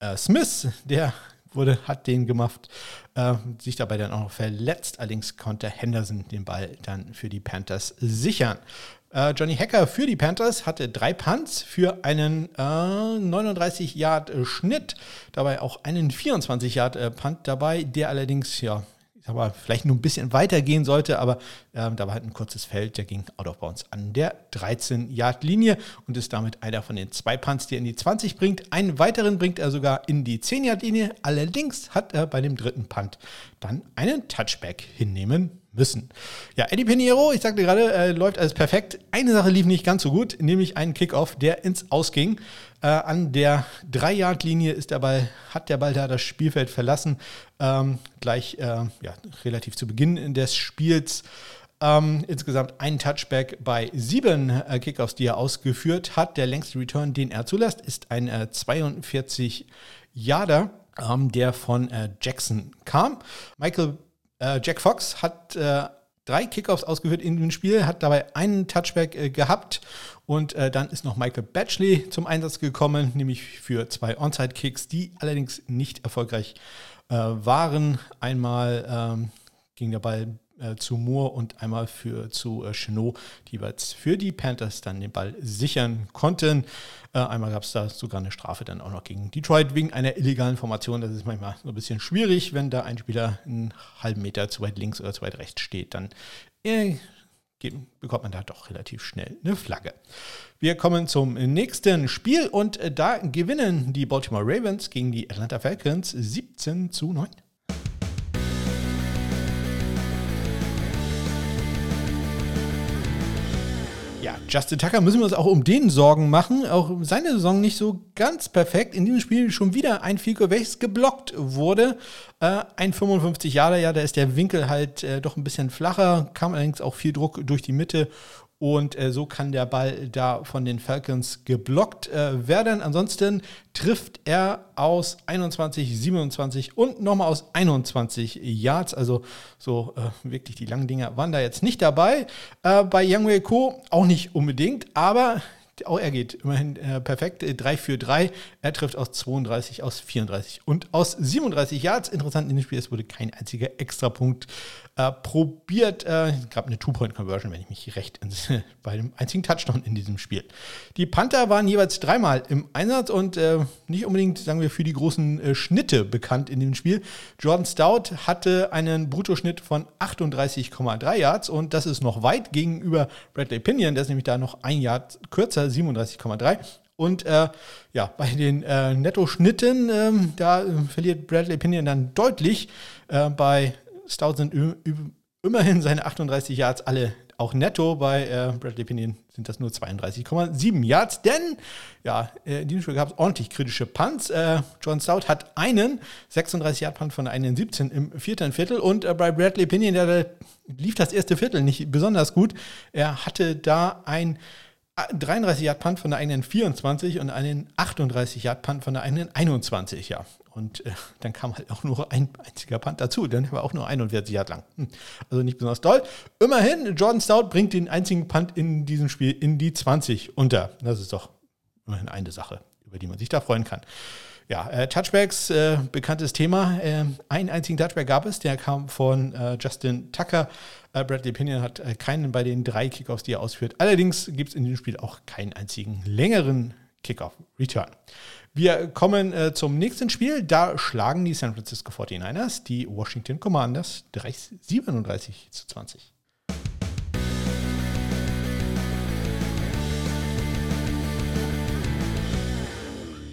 äh, Smith, der wurde, hat den gemacht, äh, sich dabei dann auch noch verletzt. Allerdings konnte Henderson den Ball dann für die Panthers sichern. Äh, Johnny Hecker für die Panthers hatte drei Punts für einen äh, neununddreißig-Yard-Schnitt, dabei auch einen vierundzwanzig-Yard-Punt dabei, der allerdings, ja, ich sag mal, vielleicht nur ein bisschen weiter gehen sollte, aber äh, da war halt ein kurzes Feld, der ging out of bounds an der dreizehn-Yard-Linie und ist damit einer von den zwei Punts, die er in die zwanzig bringt. Einen weiteren bringt er sogar in die zehn-Yard-Linie, allerdings hat er bei dem dritten Punt dann einen Touchback hinnehmen müssen. Ja, Eddie Pinheiro, ich sagte gerade, äh, läuft alles perfekt. Eine Sache lief nicht ganz so gut, nämlich einen Kickoff, der ins Aus ging. Äh, an der drei-Yard-Linie ist der Ball, hat der Ball da das Spielfeld verlassen. Ähm, gleich äh, ja, relativ zu Beginn des Spiels. Ähm, insgesamt ein Touchback bei sieben äh, Kickoffs, die er ausgeführt hat. Der längste Return, den er zulässt, ist ein äh, zweiundvierzig-Yarder, ähm, der von äh, Jackson kam. Michael Jack Fox hat äh, drei Kickoffs ausgeführt in dem Spiel, hat dabei einen Touchback äh, gehabt und äh, dann ist noch Michael Batchley zum Einsatz gekommen, nämlich für zwei Onside-Kicks, die allerdings nicht erfolgreich äh, waren. Einmal ähm, ging der Ball äh, zu Moore und einmal für, zu äh, Chenot, die jeweils für die Panthers dann den Ball sichern konnten. Äh, einmal gab es da sogar eine Strafe dann auch noch gegen Detroit wegen einer illegalen Formation. Das ist manchmal so ein bisschen schwierig, wenn da ein Spieler einen halben Meter zu weit links oder zu weit rechts steht, dann äh, geht, bekommt man da doch relativ schnell eine Flagge. Wir kommen zum nächsten Spiel und äh, da gewinnen die Baltimore Ravens gegen die Atlanta Falcons siebzehn zu neun. Justin Tucker, müssen wir uns auch um den Sorgen machen. Auch seine Saison nicht so ganz perfekt. In diesem Spiel schon wieder ein Field Goal, welches geblockt wurde. Äh, ein fünfundfünfzig Yarder, ja, da ist der Winkel halt äh, doch ein bisschen flacher. Kam allerdings auch viel Druck durch die Mitte. Und äh, so kann der Ball da von den Falcons geblockt äh, werden. Ansonsten trifft er aus einundzwanzig, siebenundzwanzig und nochmal aus einundzwanzig Yards. Also so äh, wirklich die langen Dinger waren da jetzt nicht dabei. Äh, bei Younghoe Koo auch nicht unbedingt, aber auch er geht immerhin äh, perfekt. drei für drei. Er trifft aus zweiunddreißig, aus vierunddreißig und aus siebenunddreißig Yards. Interessant in dem Spiel, es wurde kein einziger Extrapunkt Äh, probiert, äh, gab eine Two-Point-Conversion, wenn ich mich recht entsinne, bei dem einzigen Touchdown in diesem Spiel. Die Panther waren jeweils dreimal im Einsatz und äh, nicht unbedingt, sagen wir, für die großen äh, Schnitte bekannt in dem Spiel. Jordan Stout hatte einen Bruttoschnitt von achtunddreißig Komma drei Yards und das ist noch weit gegenüber Bradley Pinion, der ist nämlich da noch ein Yard kürzer, siebenunddreißig Komma drei. Und äh, ja, bei den äh, Nettoschnitten, äh, da äh, verliert Bradley Pinion dann deutlich äh, bei Stout sind immerhin seine achtunddreißig Yards alle auch netto. Bei äh, Bradley Pinion sind das nur zweiunddreißig Komma sieben Yards, denn ja, in diesem Spiel gab es ordentlich kritische Punts. Äh, John Stout hat einen sechsunddreißig Yard Punt von einer siebzehn im vierten Viertel und äh, bei Bradley Pinion, der, der lief das erste Viertel nicht besonders gut. Er hatte da ein dreiunddreißig Yard Punt von der eigenen vierundzwanzig und einen achtunddreißig Yard Punt von der eigenen einundzwanzig, ja. Und äh, dann kam halt auch nur ein einziger Punt dazu, denn er war auch nur einundvierzig Yard lang. Also nicht besonders doll. Immerhin, Jordan Stout bringt den einzigen Punt in diesem Spiel in die zwanzig unter. Das ist doch immerhin eine Sache, über die man sich da freuen kann. Ja, äh, Touchbacks, äh, bekanntes Thema. Äh, einen einzigen Touchback gab es, der kam von äh, Justin Tucker. Äh, Bradley Pinion hat äh, keinen bei den drei Kickoffs, die er ausführt. Allerdings gibt es in dem Spiel auch keinen einzigen längeren Kickoff-Return. Wir kommen äh, zum nächsten Spiel. Da schlagen die San Francisco forty-niners die Washington Commanders siebenunddreißig zu zwanzig.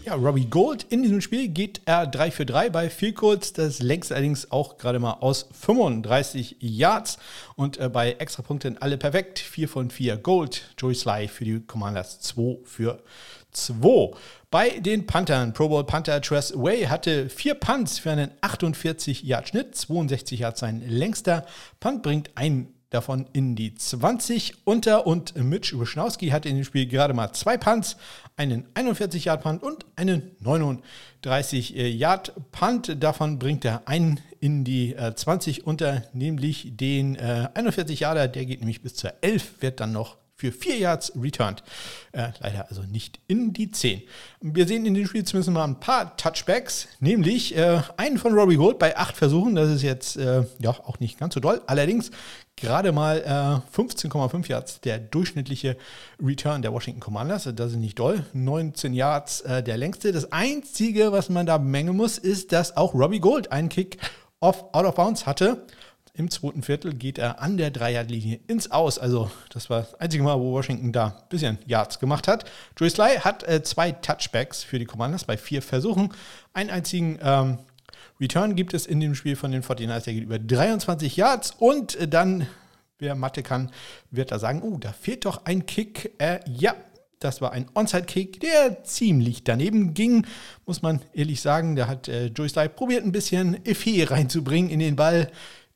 Ja, Robbie Gould in diesem Spiel geht er drei für drei bei Field Goals. Das längst allerdings auch gerade mal aus fünfunddreißig Yards. Und äh, bei Extrapunkten alle perfekt. vier von vier Gould. Joey Sly für die Commanders zwei für zwei. Bei den Panthern, Pro Bowl Panther Tress Way hatte vier Punts für einen achtundvierzig Yard Schnitt. zweiundsechzig Yards sein längster. Punt bringt einen davon in die zwanzig unter und Mitch Wischnowski hatte in dem Spiel gerade mal zwei Punts, einen einundvierzig Yard Punt und einen neununddreißig Yard Punt. Davon bringt er einen in die äh, zwanzig unter, nämlich den äh, einundvierzig Yarder, der geht nämlich bis zur elf, wird dann noch für vier Yards returned. Äh, leider also nicht in die zehn. Wir sehen in dem Spiel zumindest mal ein paar Touchbacks, nämlich äh, einen von Robbie Gould bei acht Versuchen. Das ist jetzt äh, ja auch nicht ganz so doll. Allerdings gerade mal äh, fünfzehn Komma fünf Yards der durchschnittliche Return der Washington Commanders. Das ist nicht doll. neunzehn Yards äh, der längste. Das Einzige, was man da bemängeln muss, ist, dass auch Robbie Gould einen Kick off, out of bounds hatte. Im zweiten Viertel geht er an der Dreier-Linie ins Aus. Also das war das einzige Mal, wo Washington da ein bisschen Yards gemacht hat. Joey Sly hat äh, zwei Touchbacks für die Commanders bei vier Versuchen. Einen einzigen ähm, Return gibt es in dem Spiel von den forty-niners. Der geht über dreiundzwanzig Yards. Und äh, dann, wer Mathe kann, wird da sagen, oh, uh, da fehlt doch ein Kick. Äh, ja, das war ein Onside-Kick, der ziemlich daneben ging, muss man ehrlich sagen. Da hat äh, Joey Sly probiert, ein bisschen Effet reinzubringen in den Ball.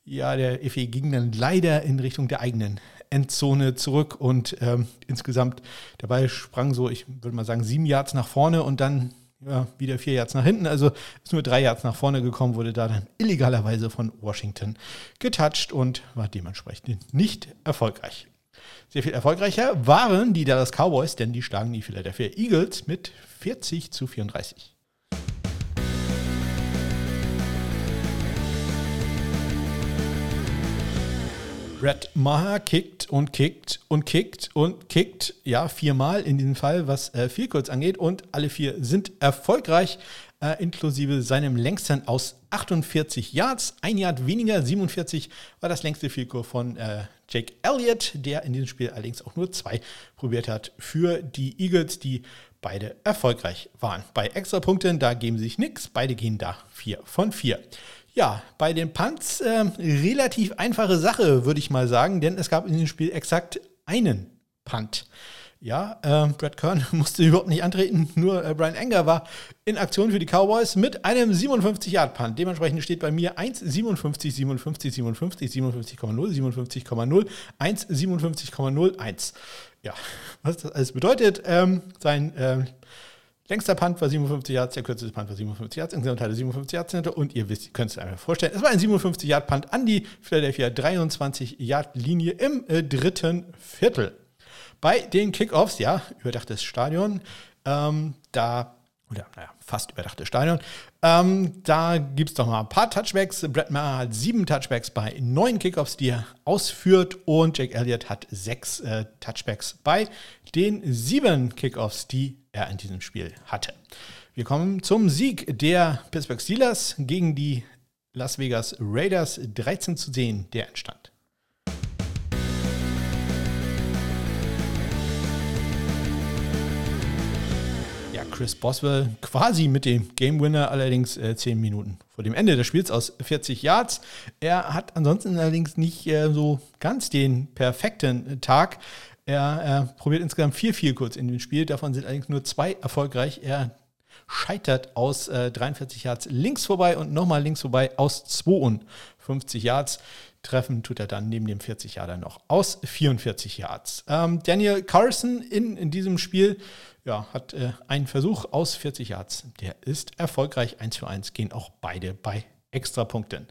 Ja, der Effe ging dann leider in Richtung der eigenen Endzone zurück und ähm, insgesamt der Ball sprang so, ich würde mal sagen, sieben Yards nach vorne und dann ja, wieder vier Yards nach hinten. Also ist nur drei Yards nach vorne gekommen, wurde da dann illegalerweise von Washington getoucht und war dementsprechend nicht erfolgreich. Sehr viel erfolgreicher waren die Dallas Cowboys, denn die schlagen die Philadelphia Eagles mit vierzig zu vierunddreißig. Brett Maher kickt und kickt und kickt und kickt, ja, viermal in diesem Fall, was äh, viel kurz angeht. Und alle vier sind erfolgreich, äh, inklusive seinem längsten aus achtundvierzig Yards. Ein Yard weniger, siebenundvierzig, war das längste Vielkorb von äh, Jake Elliott, der in diesem Spiel allerdings auch nur zwei probiert hat für die Eagles, die beide erfolgreich waren. Bei Extrapunkten, da geben sich nichts, beide gehen da vier von vier. Ja, bei den Punts äh, relativ einfache Sache, würde ich mal sagen, denn es gab in dem Spiel exakt einen Punt. Ja, äh, Brad Kern musste überhaupt nicht antreten, nur äh, Brian Enger war in Aktion für die Cowboys mit einem siebenundfünfzig Yard Punt. Dementsprechend steht bei mir eins Komma siebenundfünfzig, siebenundfünfzig, siebenundfünfzig, siebenundfünfzig Komma null, siebenundfünfzig Komma null, eins Komma siebenundfünfzig Komma null eins. Ja, was das alles bedeutet, ähm, sein äh, längster Punt war siebenundfünfzig Yards, der kürzeste Punt war siebenundfünfzig Yards, insgesamt hatte siebenundfünfzig Yards und ihr wisst, ihr könnt es einfach vorstellen, es war ein siebenundfünfzig Yard Punt an die Philadelphia dreiundzwanzig Yard Linie im äh, dritten Viertel. Bei den Kickoffs, ja, überdachtes Stadion, ähm, da, oder naja, fast überdachtes Stadion, ähm, da gibt es doch mal ein paar Touchbacks. Brad Maher hat sieben Touchbacks bei neun Kickoffs, die er ausführt, und Jake Elliott hat sechs äh, Touchbacks bei den sieben Kickoffs, die er in diesem Spiel hatte. Wir kommen zum Sieg der Pittsburgh Steelers gegen die Las Vegas Raiders, dreizehn zu zehn, der entstand. Chris Boswell quasi mit dem Game Winner, allerdings äh, zehn Minuten vor dem Ende des Spiels aus vierzig Yards. Er hat ansonsten allerdings nicht äh, so ganz den perfekten Tag. Er äh, probiert insgesamt vier Field-Goals in dem Spiel, davon sind allerdings nur zwei erfolgreich. Er scheitert aus äh, dreiundvierzig Yards links vorbei und nochmal links vorbei aus zweiundfünfzig Yards. Treffen tut er dann neben dem vierzig Yarder noch aus vierundvierzig Yards. Ähm, Daniel Carson in, in diesem Spiel ja, hat äh, einen Versuch aus vierzig Yards. Der ist erfolgreich. eins für eins gehen auch beide bei Extrapunkten.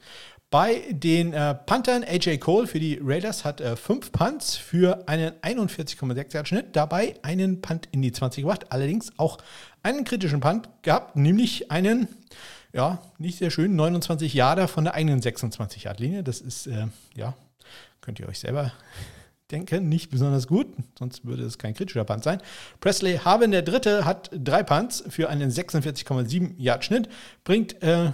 Bei den äh, Panthern, A J Cole für die Raiders hat äh, fünf Punts für einen einundvierzig Komma sechs Yard Schnitt, dabei einen Punt in die zwanzig gebracht, allerdings auch einen kritischen Punt gehabt, nämlich einen, ja, nicht sehr schön, neunundzwanzig Yarder von der eigenen sechsundzwanzig Yard Linie. Das ist, äh, ja, könnt ihr euch selber denken, nicht besonders gut, sonst würde es kein kritischer Punt sein. Presley Harvin, der Dritte, hat drei Punts für einen sechsundvierzig Komma sieben Yard Schnitt, bringt äh,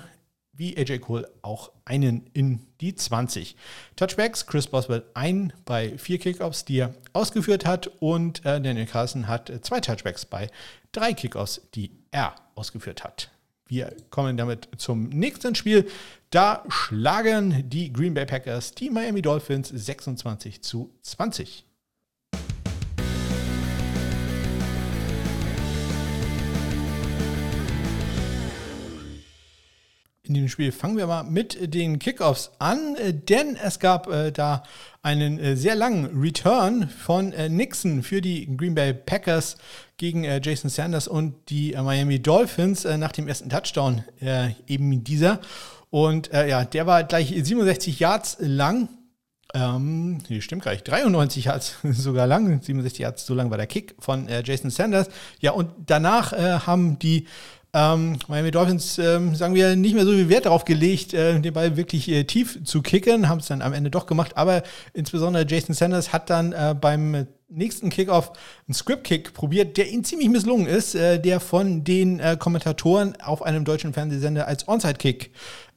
wie A J Cole auch einen in die zwanzig. Touchbacks, Chris Boswell ein bei vier Kickoffs, die er ausgeführt hat, und äh, Daniel Carson hat äh, zwei Touchbacks bei drei Kickoffs, die er ausgeführt hat. Wir kommen damit zum nächsten Spiel. Da schlagen die Green Bay Packers die Miami Dolphins sechsundzwanzig zu zwanzig. In dem Spiel fangen wir mal mit den Kickoffs an, denn es gab äh, da einen äh, sehr langen Return von äh, Nixon für die Green Bay Packers gegen äh, Jason Sanders und die äh, Miami Dolphins äh, nach dem ersten Touchdown, äh, eben dieser. Und äh, ja, der war gleich siebenundsechzig Yards lang. Ähm, nee, stimmt gleich, dreiundneunzig Yards sogar lang, siebenundsechzig Yards, so lang war der Kick von äh, Jason Sanders. Ja, und danach äh, haben die Ähm, Miami Dolphins, ähm, sagen wir, nicht mehr so viel Wert darauf gelegt, äh, den Ball wirklich äh, tief zu kicken, haben es dann am Ende doch gemacht, aber insbesondere Jason Sanders hat dann äh, beim nächsten Kickoff einen Script-Kick probiert, der ihm ziemlich misslungen ist, äh, der von den äh, Kommentatoren auf einem deutschen Fernsehsender als Onside-Kick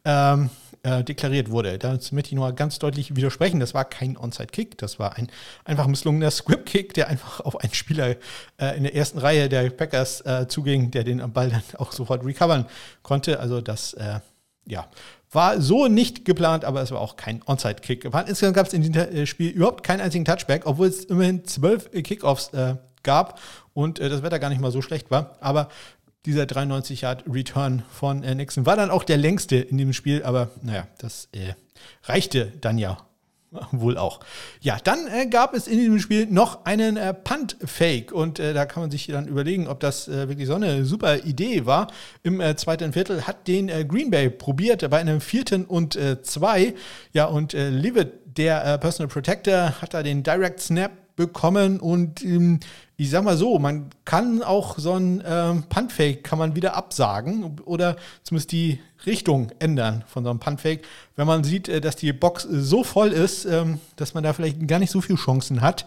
ähm, äh, deklariert wurde. Das möchte ich nur ganz deutlich widersprechen, das war kein Onside-Kick, das war ein einfach misslungener Script-Kick, der einfach auf einen Spieler äh, in der ersten Reihe der Packers äh, zuging, der den am Ball dann auch sofort recovern konnte. Also das äh, ja, war so nicht geplant, aber es war auch kein Onside-Kick. Insgesamt gab es in diesem Spiel überhaupt keinen einzigen Touchback, obwohl es immerhin zwölf Kickoffs äh, gab und äh, das Wetter gar nicht mal so schlecht war, aber dieser dreiundneunzig Yard Return von äh, Nixon war dann auch der längste in dem Spiel, aber naja, das äh, reichte dann ja wohl auch. Ja, dann äh, gab es in diesem Spiel noch einen äh, Punt-Fake und äh, da kann man sich dann überlegen, ob das äh, wirklich so eine super Idee war. Im äh, zweiten Viertel hat den äh, Green Bay probiert bei einem vierten und äh, zwei. Ja, und äh, Leavitt, der äh, Personal Protector, hat da den Direct Snap bekommen und ähm, ich sag mal so, man kann auch so ein ähm, Puntfake kann man wieder absagen oder zumindest die Richtung ändern von so einem Puntfake, wenn man sieht, äh, dass die Box äh, so voll ist, ähm, dass man da vielleicht gar nicht so viele Chancen hat,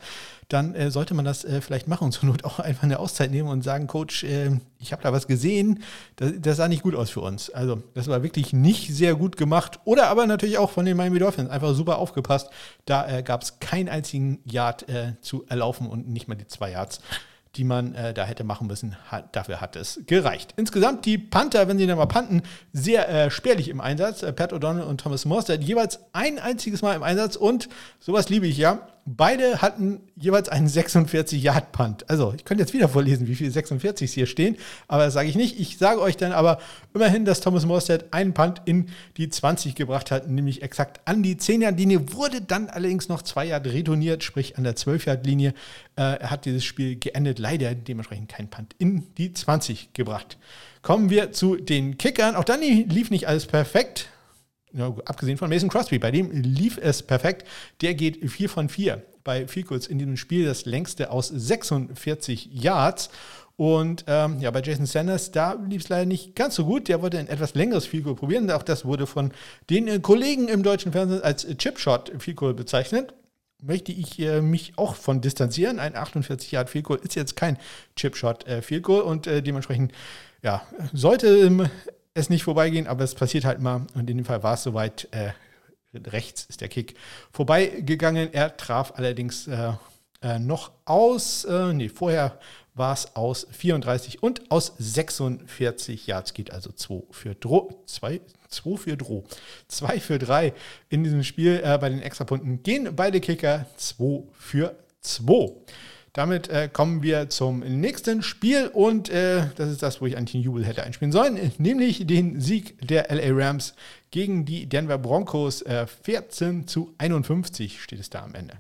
dann äh, sollte man das äh, vielleicht machen und zur Not auch einfach eine Auszeit nehmen und sagen, Coach, äh, ich habe da was gesehen, das, das sah nicht gut aus für uns. Also das war wirklich nicht sehr gut gemacht oder aber natürlich auch von den Miami Dolphins einfach super aufgepasst. Da äh, gab es keinen einzigen Yard äh, zu erlaufen und nicht mal die zwei Yards, die man äh, da hätte machen müssen, hat, dafür hat es gereicht. Insgesamt die Panther, wenn sie dann mal panten, sehr äh, spärlich im Einsatz. Äh, Pat O'Donnell und Thomas Morstead jeweils ein einziges Mal im Einsatz und sowas liebe ich ja. Beide hatten jeweils einen sechsundvierzig Yard Punt. Also, ich könnte jetzt wieder vorlesen, wie viele sechsundvierzigs hier stehen, aber das sage ich nicht. Ich sage euch dann aber immerhin, dass Thomas Morstead einen Punt in die zwanzig gebracht hat, nämlich exakt an die zehn Yard Linie, wurde dann allerdings noch zwei Yard retourniert, sprich an der zwölf Yard Linie. Er hat dieses Spiel geendet, leider dementsprechend keinen Punt in die zwanzig gebracht. Kommen wir zu den Kickern. Auch dann lief nicht alles perfekt. Ja, abgesehen von Mason Crosby, bei dem lief es perfekt. Der geht vier von vier bei Field Goals in diesem Spiel, das längste aus sechsundvierzig Yards. Und ähm, ja, bei Jason Sanders, da lief es leider nicht ganz so gut. Der wollte ein etwas längeres Field Goal probieren. Auch das wurde von den äh, Kollegen im deutschen Fernsehen als Chipshot Field Goal bezeichnet. Möchte ich äh, mich auch von distanzieren. Ein achtundvierzig Yard Field Goal ist jetzt kein Chipshot äh, Field Goal und äh, dementsprechend ja, sollte im es nicht vorbeigehen, aber es passiert halt mal. Und in dem Fall war es soweit. Äh, rechts ist der Kick vorbeigegangen. Er traf allerdings äh, äh, noch aus, äh, nee, vorher war es aus vierunddreißig und aus sechsundvierzig Yards. Geht also zwei für drei in diesem Spiel. Äh, bei den Extrapunkten gehen beide Kicker zwei für zwei. Damit äh, kommen wir zum nächsten Spiel und äh, das ist das, wo ich eigentlich einen Jubel hätte einspielen sollen, nämlich den Sieg der L A Rams gegen die Denver Broncos. Äh, vierzehn zu einundfünfzig steht es da am Ende.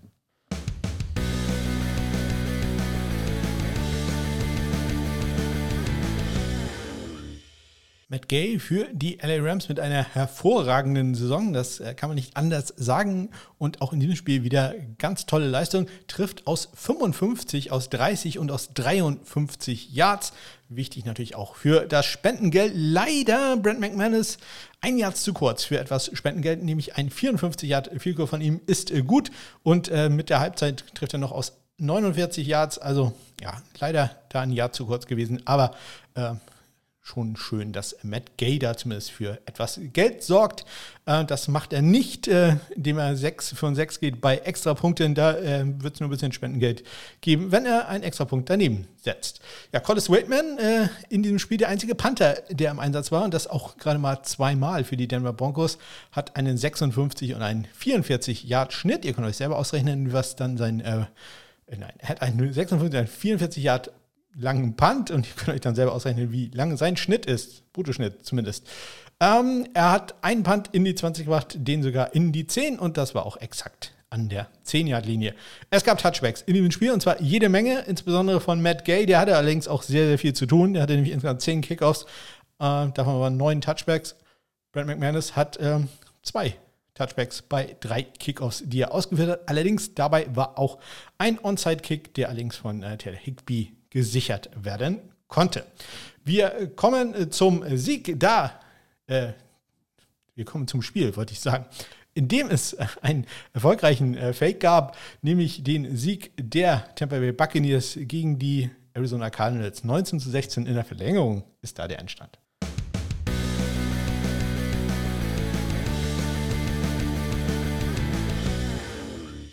Matt Gay für die L A Rams mit einer hervorragenden Saison, das kann man nicht anders sagen, und auch in diesem Spiel wieder ganz tolle Leistung, trifft aus fünfundfünfzig, aus dreißig und aus dreiundfünfzig Yards, wichtig natürlich auch für das Spendengeld. Leider Brent McManus ein Yard zu kurz für etwas Spendengeld, nämlich ein vierundfünfzig Yard Field Goal von ihm ist gut und äh, mit der Halbzeit trifft er noch aus neunundvierzig Yards, also ja, leider da ein Yard zu kurz gewesen, aber äh, schon schön, dass Matt Gay da zumindest für etwas Geld sorgt. Das macht er nicht, indem er sechs von sechs geht bei Extrapunkten. Da wird es nur ein bisschen Spendengeld geben, wenn er einen Extrapunkt daneben setzt. Ja, Collis Waitman in diesem Spiel der einzige Panther, der im Einsatz war, und das auch gerade mal zweimal für die Denver Broncos, hat einen sechsundfünfzig und einen vierundvierzig Yard Schnitt. Ihr könnt euch selber ausrechnen, was dann sein, äh, nein, er hat einen sechsundfünfzig, einen vierundvierzig Yard langen Punt, und ihr könnt euch dann selber ausrechnen, wie lang sein Schnitt ist, Bruttoschnitt zumindest. Ähm, er hat einen Punt in die zwanzig gemacht, den sogar in die zehn, und das war auch exakt an der zehn Yard Linie. Es gab Touchbacks in diesem Spiel, und zwar jede Menge, insbesondere von Matt Gay, der hatte allerdings auch sehr, sehr viel zu tun, der hatte nämlich insgesamt zehn Kickoffs, äh, davon waren neun Touchbacks. Brent McManus hat äh, zwei Touchbacks bei drei Kickoffs, die er ausgeführt hat, allerdings dabei war auch ein Onside-Kick, der allerdings von äh, Taylor Higbee gesichert werden konnte. Wir kommen zum Sieg da, äh, wir kommen zum Spiel, wollte ich sagen, in dem es einen erfolgreichen äh, Fake gab, nämlich den Sieg der Tampa Bay Buccaneers gegen die Arizona Cardinals. neunzehn zu sechzehn in der Verlängerung ist da der Endstand.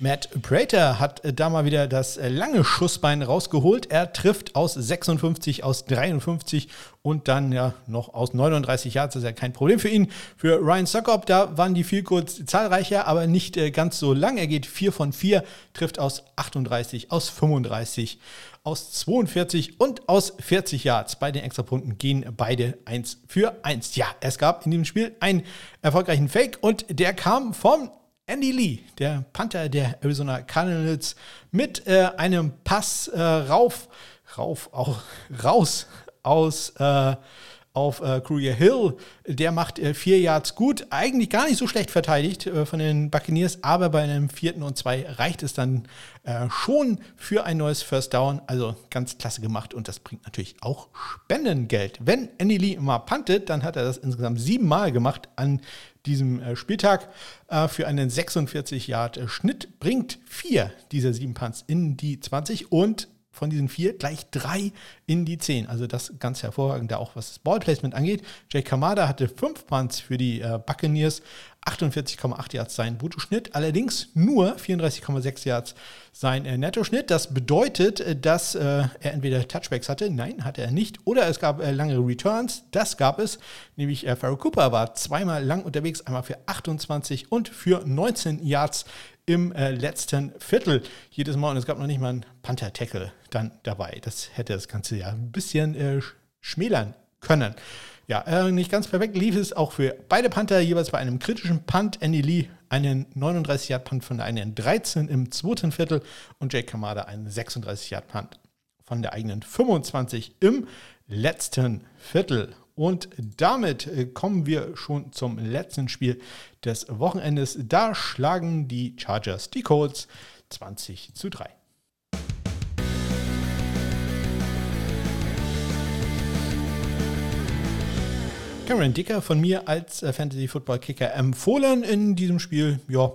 Matt Prater hat da mal wieder das lange Schussbein rausgeholt. Er trifft aus sechsundfünfzig, aus dreiundfünfzig und dann ja noch aus neununddreißig Yards. Das ist ja kein Problem für ihn. Für Ryan Succop, da waren die viel kurz zahlreicher, aber nicht äh, ganz so lang. Er geht vier von vier, trifft aus achtunddreißig, aus fünfunddreißig, aus zweiundvierzig und aus vierzig Yards. Bei den Extrapunkten gehen beide eins für eins. Ja, es gab in diesem Spiel einen erfolgreichen Fake und der kam vom Andy Lee, der Panther der Arizona Cardinals, mit äh, einem Pass äh, rauf, rauf, auch raus aus äh, auf äh, Courier Hill. Der macht äh, vier Yards gut, eigentlich gar nicht so schlecht verteidigt äh, von den Buccaneers, aber bei einem vierten und zwei reicht es dann äh, schon für ein neues First Down. Also ganz klasse gemacht und das bringt natürlich auch Spendengeld. Wenn Andy Lee mal puntet, dann hat er das insgesamt siebenmal gemacht an diesem Spieltag, äh, für einen sechsundvierzig Yard Schnitt, bringt vier dieser sieben Punts in die zwanzig und von diesen vier gleich drei in die zehn. Also das ganz hervorragend, da auch was das Ballplacement angeht. Jake Kamada hatte fünf Punts für die äh, Buccaneers, achtundvierzig Komma acht Yards sein Bruttoschnitt, allerdings nur vierunddreißig Komma sechs Yards sein äh, Nettoschnitt. Das bedeutet, dass äh, er entweder Touchbacks hatte, nein, hatte er nicht, oder es gab äh, langere Returns, das gab es, nämlich äh, Farrell Cooper war zweimal lang unterwegs, einmal für achtundzwanzig und für neunzehn Yards im äh, letzten Viertel jedes Mal. Und es gab noch nicht mal einen Panther-Tackle dann dabei. Das hätte das ganze Jahr ein bisschen äh, schmälern können. Ja, äh, nicht ganz perfekt lief es auch für beide Panther, jeweils bei einem kritischen Punt. Andy Lee einen neununddreißig Yard Punt von der eigenen dreizehn im zweiten Viertel und Jake Kamada einen sechsunddreißig Yard Punt von der eigenen fünfundzwanzig im letzten Viertel. Und damit kommen wir schon zum letzten Spiel des Wochenendes. Da schlagen die Chargers die Colts zwanzig zu drei. Cameron Dicker von mir als Fantasy-Football-Kicker empfohlen in diesem Spiel. Ja,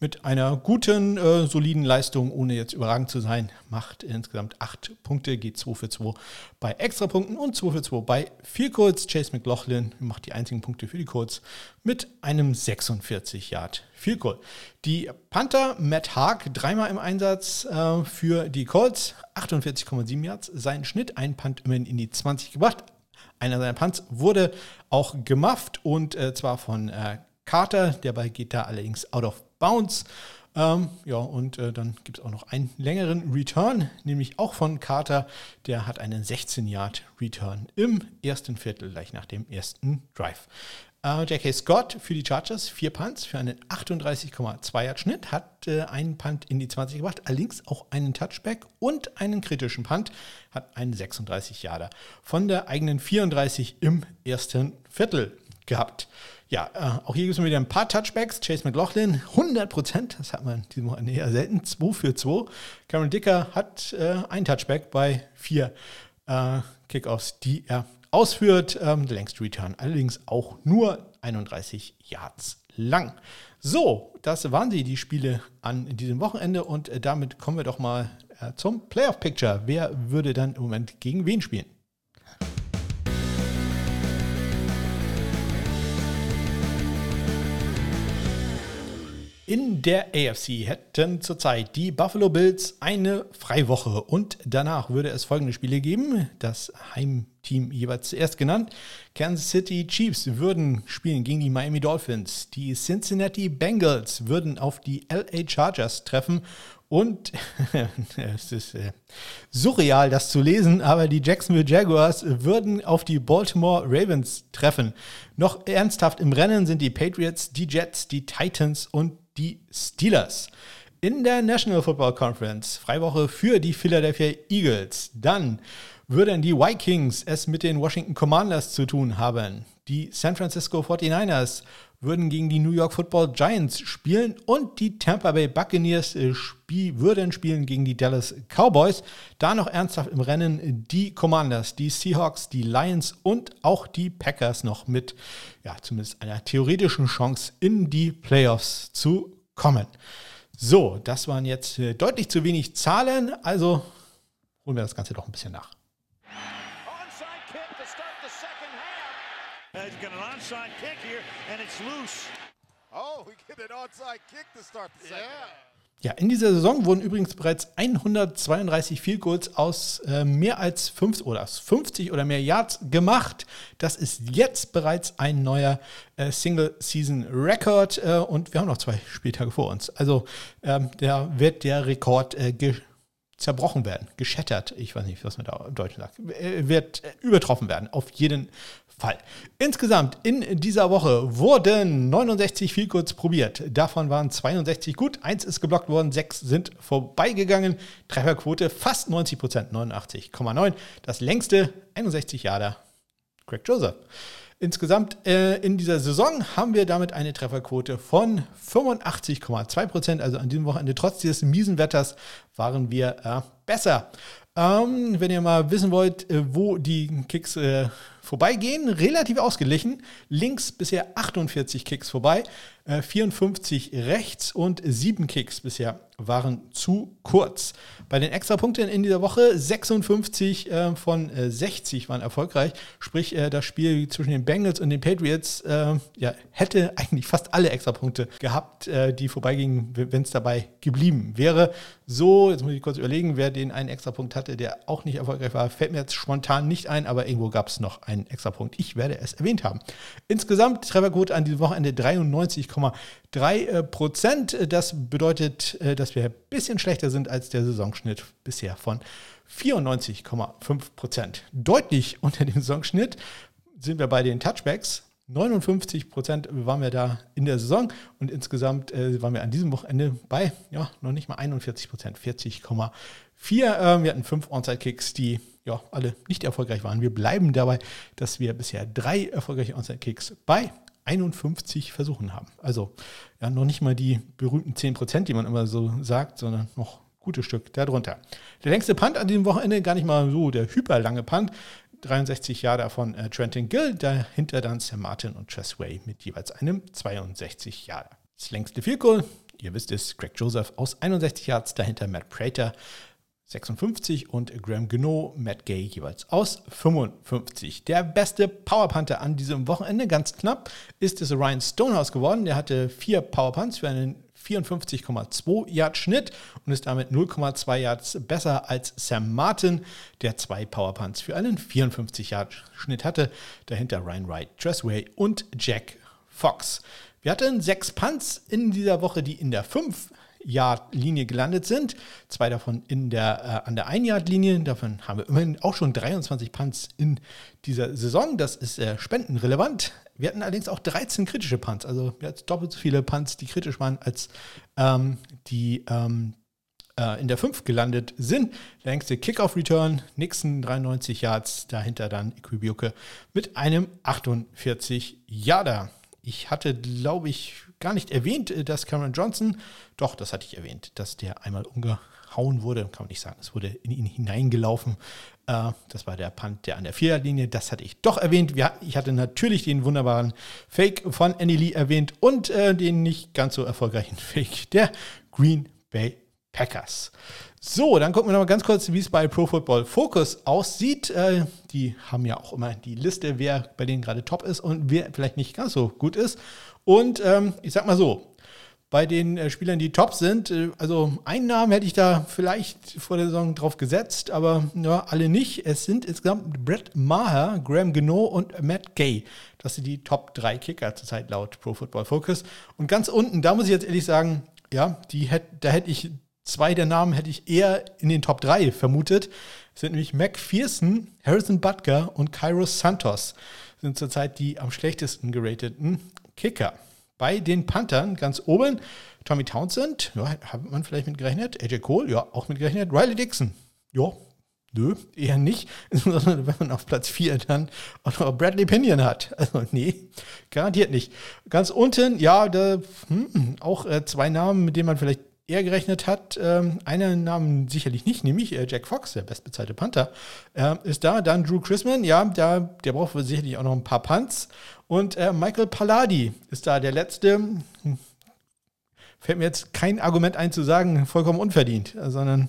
mit einer guten, äh, soliden Leistung, ohne jetzt überragend zu sein, macht insgesamt acht Punkte, geht zwei für zwei bei Extrapunkten und zwei für zwei bei Field Goals. Chase McLaughlin macht die einzigen Punkte für die Colts mit einem sechsundvierzig Yard Field Goal. Die Panther, Matt Haag, dreimal im Einsatz äh, für die Colts, achtundvierzig Komma sieben Yards, sein Schnitt, ein Punt immerhin in die zwanzig gebracht. Einer seiner Punts wurde auch gemufft und äh, zwar von äh, Carter. Der Ball geht da allerdings out of bounds. Ähm, ja, und äh, dann gibt es auch noch einen längeren Return, nämlich auch von Carter. Der hat einen sechzehn Yard Return im ersten Viertel, gleich nach dem ersten Drive. Äh, J K. Scott für die Chargers, vier Punts für einen achtunddreißig Komma zwei Yard Schnitt, hat äh, einen Punt in die zwanzig gebracht, allerdings auch einen Touchback und einen kritischen Punt, hat einen sechsunddreißig Yarder von der eigenen vierunddreißig im ersten Viertel gehabt. Ja, äh, auch hier gibt es wieder ein paar Touchbacks. Chase McLaughlin, hundert Prozent, das hat man diese Woche eher selten, zwei für zwei. Cameron Dicker hat äh, einen Touchback bei vier äh, Kickoffs, die er ausführt. Ähm, der längste Return allerdings auch nur einunddreißig Yards lang. So, das waren sie, die Spiele an diesem Wochenende. Und äh, damit kommen wir doch mal äh, zum Playoff-Picture. Wer würde dann im Moment gegen wen spielen? In der A F C hätten zurzeit die Buffalo Bills eine Freiwoche und danach würde es folgende Spiele geben. Das Heimteam jeweils zuerst genannt. Kansas City Chiefs würden spielen gegen die Miami Dolphins. Die Cincinnati Bengals würden auf die L A Chargers treffen. Und es ist äh, surreal, das zu lesen, aber die Jacksonville Jaguars würden auf die Baltimore Ravens treffen. Noch ernsthaft im Rennen sind die Patriots, die Jets, die Titans und die Steelers. In der National Football Conference, Freiwoche für die Philadelphia Eagles. Dann würden die Vikings es mit den Washington Commanders zu tun haben. Die San Francisco forty-niners würden gegen die New York Football Giants spielen und die Tampa Bay Buccaneers spie- würden spielen gegen die Dallas Cowboys. Da noch ernsthaft im Rennen die Commanders, die Seahawks, die Lions und auch die Packers noch mit, ja, zumindest einer theoretischen Chance in die Playoffs zu kommen. So, das waren jetzt deutlich zu wenig Zahlen, also holen wir das Ganze doch ein bisschen nach. He's got an onside kick here, and it's loose. Oh, we get an onside kick to start the second. Ja, in dieser Saison wurden übrigens bereits hundertzweiunddreißig Field Goals aus äh, mehr als fünf oder fünfzig oder mehr Yards gemacht. Das ist jetzt bereits ein neuer äh, Single-Season-Record äh, und wir haben noch zwei Spieltage vor uns. Also ähm, da wird der Rekord äh, ge- zerbrochen werden, geschettert, ich weiß nicht, was man da im Deutschen sagt, wird übertroffen werden, auf jeden Fall. Insgesamt in dieser Woche wurden neunundsechzig Field Goals probiert, davon waren zweiundsechzig gut, eins ist geblockt worden, sechs sind vorbeigegangen, Trefferquote fast neunzig Prozent, neunundachtzig Komma neun, das längste einundsechzig Yarder, Greg Joseph. Insgesamt äh, in dieser Saison haben wir damit eine Trefferquote von fünfundachtzig Komma zwei Prozent. Also an diesem Wochenende, trotz dieses miesen Wetters, waren wir äh, besser. Ähm, wenn ihr mal wissen wollt, äh, wo die Kicks äh, vorbeigehen, relativ ausgeglichen. Links bisher achtundvierzig Kicks vorbei, äh, vierundfünfzig rechts und sieben Kicks bisher waren zu kurz. Bei den Extrapunkten in dieser Woche sechsundfünfzig äh, von äh, sechzig waren erfolgreich. Sprich, äh, das Spiel zwischen den Bengals und den Patriots äh, ja, hätte eigentlich fast alle Extrapunkte gehabt, äh, die vorbeigingen, wenn es dabei geblieben wäre. So, jetzt muss ich kurz überlegen, wer den einen Extrapunkt hatte, der auch nicht erfolgreich war. Fällt mir jetzt spontan nicht ein, aber irgendwo gab es noch einen Extrapunkt. Ich werde es erwähnt haben. Insgesamt Trefferquote an diesem Wochenende dreiundneunzig Komma drei Prozent. Das bedeutet, dass wir ein bisschen schlechter sind als der Saisonschnitt bisher von vierundneunzig Komma fünf Prozent. Deutlich unter dem Saisonschnitt sind wir bei den Touchbacks. neunundfünfzig Prozent waren wir da in der Saison und insgesamt äh, waren wir an diesem Wochenende bei, ja, noch nicht mal einundvierzig Prozent, vierzig Komma vier. Ähm, wir hatten fünf Onside-Kicks, die ja alle nicht erfolgreich waren. Wir bleiben dabei, dass wir bisher drei erfolgreiche Onside-Kicks bei einundfünfzig Versuchen haben. Also ja, noch nicht mal die berühmten zehn Prozent, die man immer so sagt, sondern noch ein gutes Stück darunter. Der längste Punt an diesem Wochenende, gar nicht mal so der hyperlange Punt, dreiundsechzig Jahre von äh, Trenton Gill, dahinter dann Sam Martin und Tress Way mit jeweils einem zweiundsechzig Jahre. Das längste Field Goal, ihr wisst es, Greg Joseph aus einundsechzig Yards, dahinter Matt Prater sechsundfünfzig und Graham Gano, Matt Gay jeweils aus fünfundfünfzig. Der beste Powerpunter an diesem Wochenende, ganz knapp, ist es Ryan Stonehouse geworden. Der hatte vier Powerpunts für einen vierundfünfzig Komma zwei Yard Schnitt und ist damit null Komma zwei Yards besser als Sam Martin, der zwei Powerpunts für einen vierundfünfzig Yard Schnitt hatte. Dahinter Ryan Wright, Tressway und Jack Fox. Wir hatten sechs Punts in dieser Woche, die in der fünf Yard Linie gelandet sind. Zwei davon in der, äh, an der ein Yard Linie. Davon haben wir immerhin auch schon dreiundzwanzig Punts in dieser Saison. Das ist äh, spendenrelevant. Wir hatten allerdings auch dreizehn kritische Punts. Also wir hatten doppelt so viele Punts, die kritisch waren, als ähm, die ähm, äh, in der fünf gelandet sind. Der längste Kickoff-Return, Nixon dreiundneunzig Yards, dahinter dann Iquibioke mit einem achtundvierzig Yarder. Ich hatte, glaube ich, gar nicht erwähnt, dass Cameron Johnson, doch, das hatte ich erwähnt, dass der einmal umgehauen wurde, kann man nicht sagen, es wurde in ihn hineingelaufen. Das war der Punt, der an der Viererlinie, das hatte ich doch erwähnt. Ich hatte natürlich den wunderbaren Fake von Andy Lee erwähnt und den nicht ganz so erfolgreichen Fake der Green Bay Packers. So, dann gucken wir nochmal ganz kurz, wie es bei Pro Football Focus aussieht. Äh, die haben ja auch immer die Liste, wer bei denen gerade top ist und wer vielleicht nicht ganz so gut ist. Und ähm, ich sag mal so, bei den äh, Spielern, die top sind, äh, also einen Namen hätte ich da vielleicht vor der Saison drauf gesetzt, aber ja, alle nicht. Es sind insgesamt Brett Maher, Graham Gano und Matt Gay. Das sind die Top drei Kicker zurzeit laut Pro Football Focus. Und ganz unten, da muss ich jetzt ehrlich sagen, ja, die hätt, da hätte ich... Zwei der Namen hätte ich eher in den Top drei vermutet. Das sind nämlich McPherson, Harrison Butker und Kairo Santos. Das sind zurzeit die am schlechtesten gerateten Kicker. Bei den Panthern ganz oben Tommy Townsend, ja, hat man vielleicht mit gerechnet. A J Cole, ja, auch mit gerechnet. Riley Dixon, ja, nö, eher nicht. Insbesondere wenn man auf Platz vier dann auch noch Bradley Pinion hat. Also nee, garantiert nicht. Ganz unten, ja, da, hm, auch äh, zwei Namen, mit denen man vielleicht er gerechnet hat, ähm, einen Namen sicherlich nicht, nämlich äh, Jack Fox, der bestbezahlte Panther, äh, ist da. Dann Drew Chrisman, ja, da, der braucht sicherlich auch noch ein paar Punts. Und äh, Michael Palladi ist da der letzte. Hm. Fällt mir jetzt kein Argument ein zu sagen, vollkommen unverdient, äh, sondern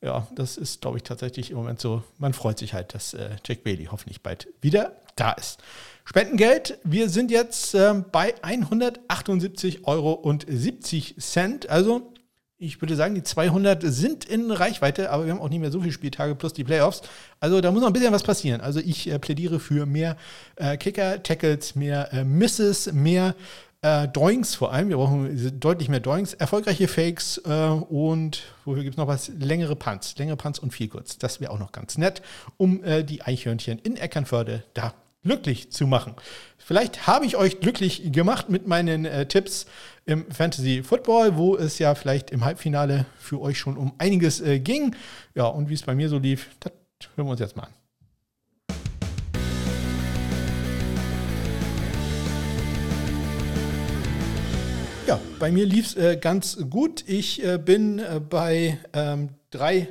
ja, das ist, glaube ich, tatsächlich im Moment so. Man freut sich halt, dass äh, Jack Bailey hoffentlich bald wieder da ist. Spendengeld, wir sind jetzt äh, bei hundertachtundsiebzig Euro siebzig Euro. Also ich würde sagen, die zweihundert sind in Reichweite, aber wir haben auch nicht mehr so viele Spieltage plus die Playoffs. Also da muss noch ein bisschen was passieren. Also ich äh, plädiere für mehr äh, Kicker, Tackles, mehr äh, Misses, mehr äh, Doings vor allem. Wir brauchen deutlich mehr Doings, erfolgreiche Fakes äh, und wofür gibt es noch was? Längere Punts. Längere Punts und viel kurz. Das wäre auch noch ganz nett, um äh, die Eichhörnchen in Eckernförde da glücklich zu machen. Vielleicht habe ich euch glücklich gemacht mit meinen äh, Tipps im Fantasy Football, wo es ja vielleicht im Halbfinale für euch schon um einiges äh, ging. Ja, und wie es bei mir so lief, das hören wir uns jetzt mal an. Ja, bei mir lief es äh, ganz gut. Ich äh, bin äh, bei ähm, drei,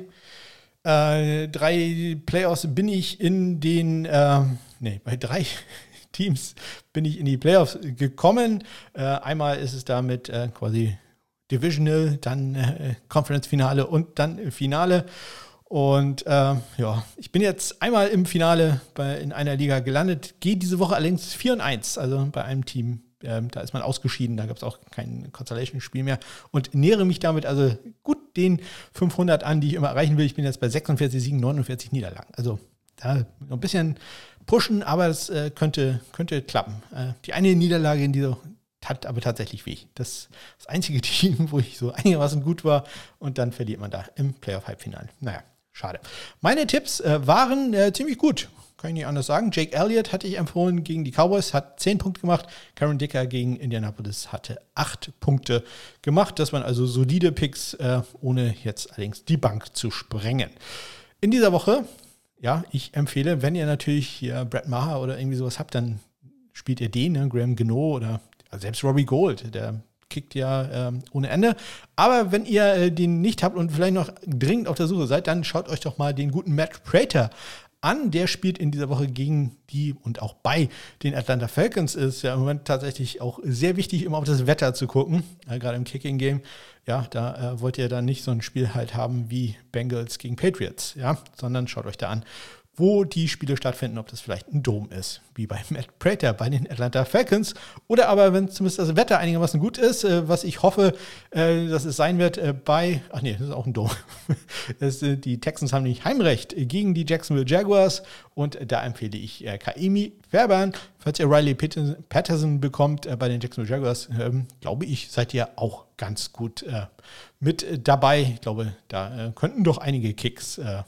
äh, drei Playoffs bin ich in den... Äh, Nee, bei drei Teams bin ich in die Playoffs gekommen. Äh, einmal ist es damit äh, quasi Divisional, dann äh, Conference-Finale und dann Finale. Und äh, ja, ich bin jetzt einmal im Finale bei, in einer Liga gelandet, gehe diese Woche allerdings vier und eins, also bei einem Team ähm, da ist man ausgeschieden, da gab es auch kein Consolation-Spiel mehr und nähere mich damit also gut den fünfhundert an, die ich immer erreichen will. Ich bin jetzt bei sechsundvierzig Siegen, neunundvierzig Niederlagen. Also da noch ein bisschen pushen, aber es äh, könnte, könnte klappen. Äh, die eine Niederlage in dieser tat aber tatsächlich weh. Das, das einzige Team, wo ich so einigermaßen gut war und dann verliert man da im Playoff-Halbfinale. Naja, schade. Meine Tipps äh, waren äh, ziemlich gut. Kann ich nicht anders sagen. Jake Elliott hatte ich empfohlen gegen die Cowboys, hat zehn Punkte gemacht. Karen Dicker gegen Indianapolis hatte acht Punkte gemacht. Das waren also solide Picks, äh, ohne jetzt allerdings die Bank zu sprengen. In dieser Woche, ja, ich empfehle, wenn ihr natürlich hier Brett Maher oder irgendwie sowas habt, dann spielt ihr den, ne? Graham Gano oder also selbst Robbie Gould, der kickt ja äh, ohne Ende. Aber wenn ihr äh, den nicht habt und vielleicht noch dringend auf der Suche seid, dann schaut euch doch mal den guten Matt Prater an. Der spielt in dieser Woche gegen die und auch bei den Atlanta Falcons. Ist ja im Moment tatsächlich auch sehr wichtig, immer auf das Wetter zu gucken, äh, gerade im Kicking-Game. Ja, da äh, wollt ihr dann nicht so ein Spiel halt haben wie Bengals gegen Patriots, ja, sondern schaut euch da an, wo die Spiele stattfinden, ob das vielleicht ein Dom ist, wie bei Matt Prater bei den Atlanta Falcons. Oder aber, wenn zumindest das Wetter einigermaßen gut ist, äh, was ich hoffe, äh, dass es sein wird, äh, bei, ach nee, das ist auch ein Dom. Das, äh, die Texans haben nämlich Heimrecht gegen die Jacksonville Jaguars und äh, da empfehle ich äh, Ka'imi Fairbairn. Falls ihr Riley Patterson bekommt äh, bei den Jacksonville Jaguars, äh, glaube ich, seid ihr auch ganz gut äh, mit äh, dabei. Ich glaube, da äh, könnten doch einige Kicks äh,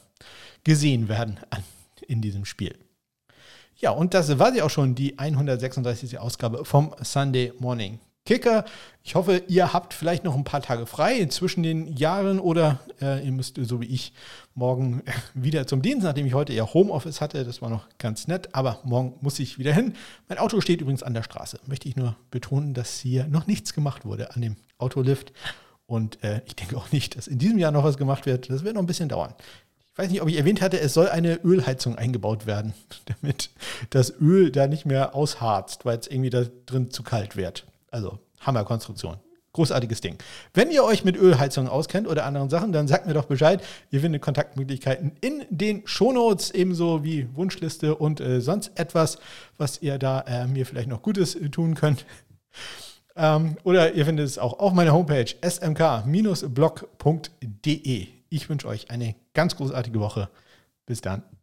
gesehen werden an in diesem Spiel. Ja, und das war sie auch schon, die hundertsechsunddreißigste Ausgabe vom Sunday Morning Kicker. Ich hoffe, ihr habt vielleicht noch ein paar Tage frei zwischen den Jahren oder äh, ihr müsst, so wie ich, morgen wieder zum Dienst, nachdem ich heute ja Homeoffice hatte. Das war noch ganz nett, aber morgen muss ich wieder hin. Mein Auto steht übrigens an der Straße. Möchte ich nur betonen, dass hier noch nichts gemacht wurde an dem Autolift. Und äh, ich denke auch nicht, dass in diesem Jahr noch was gemacht wird. Das wird noch ein bisschen dauern. Ich weiß nicht, ob ich erwähnt hatte, es soll eine Ölheizung eingebaut werden, damit das Öl da nicht mehr ausharzt, weil es irgendwie da drin zu kalt wird. Also Hammerkonstruktion. Großartiges Ding. Wenn ihr euch mit Ölheizungen auskennt oder anderen Sachen, dann sagt mir doch Bescheid. Ihr findet Kontaktmöglichkeiten in den Shownotes, ebenso wie Wunschliste und äh, sonst etwas, was ihr da äh, mir vielleicht noch Gutes äh, tun könnt. Ähm, oder ihr findet es auch auf meiner Homepage s m k Bindestrich blog Punkt d e. Ich wünsche euch eine ganz großartige Woche. Bis dann.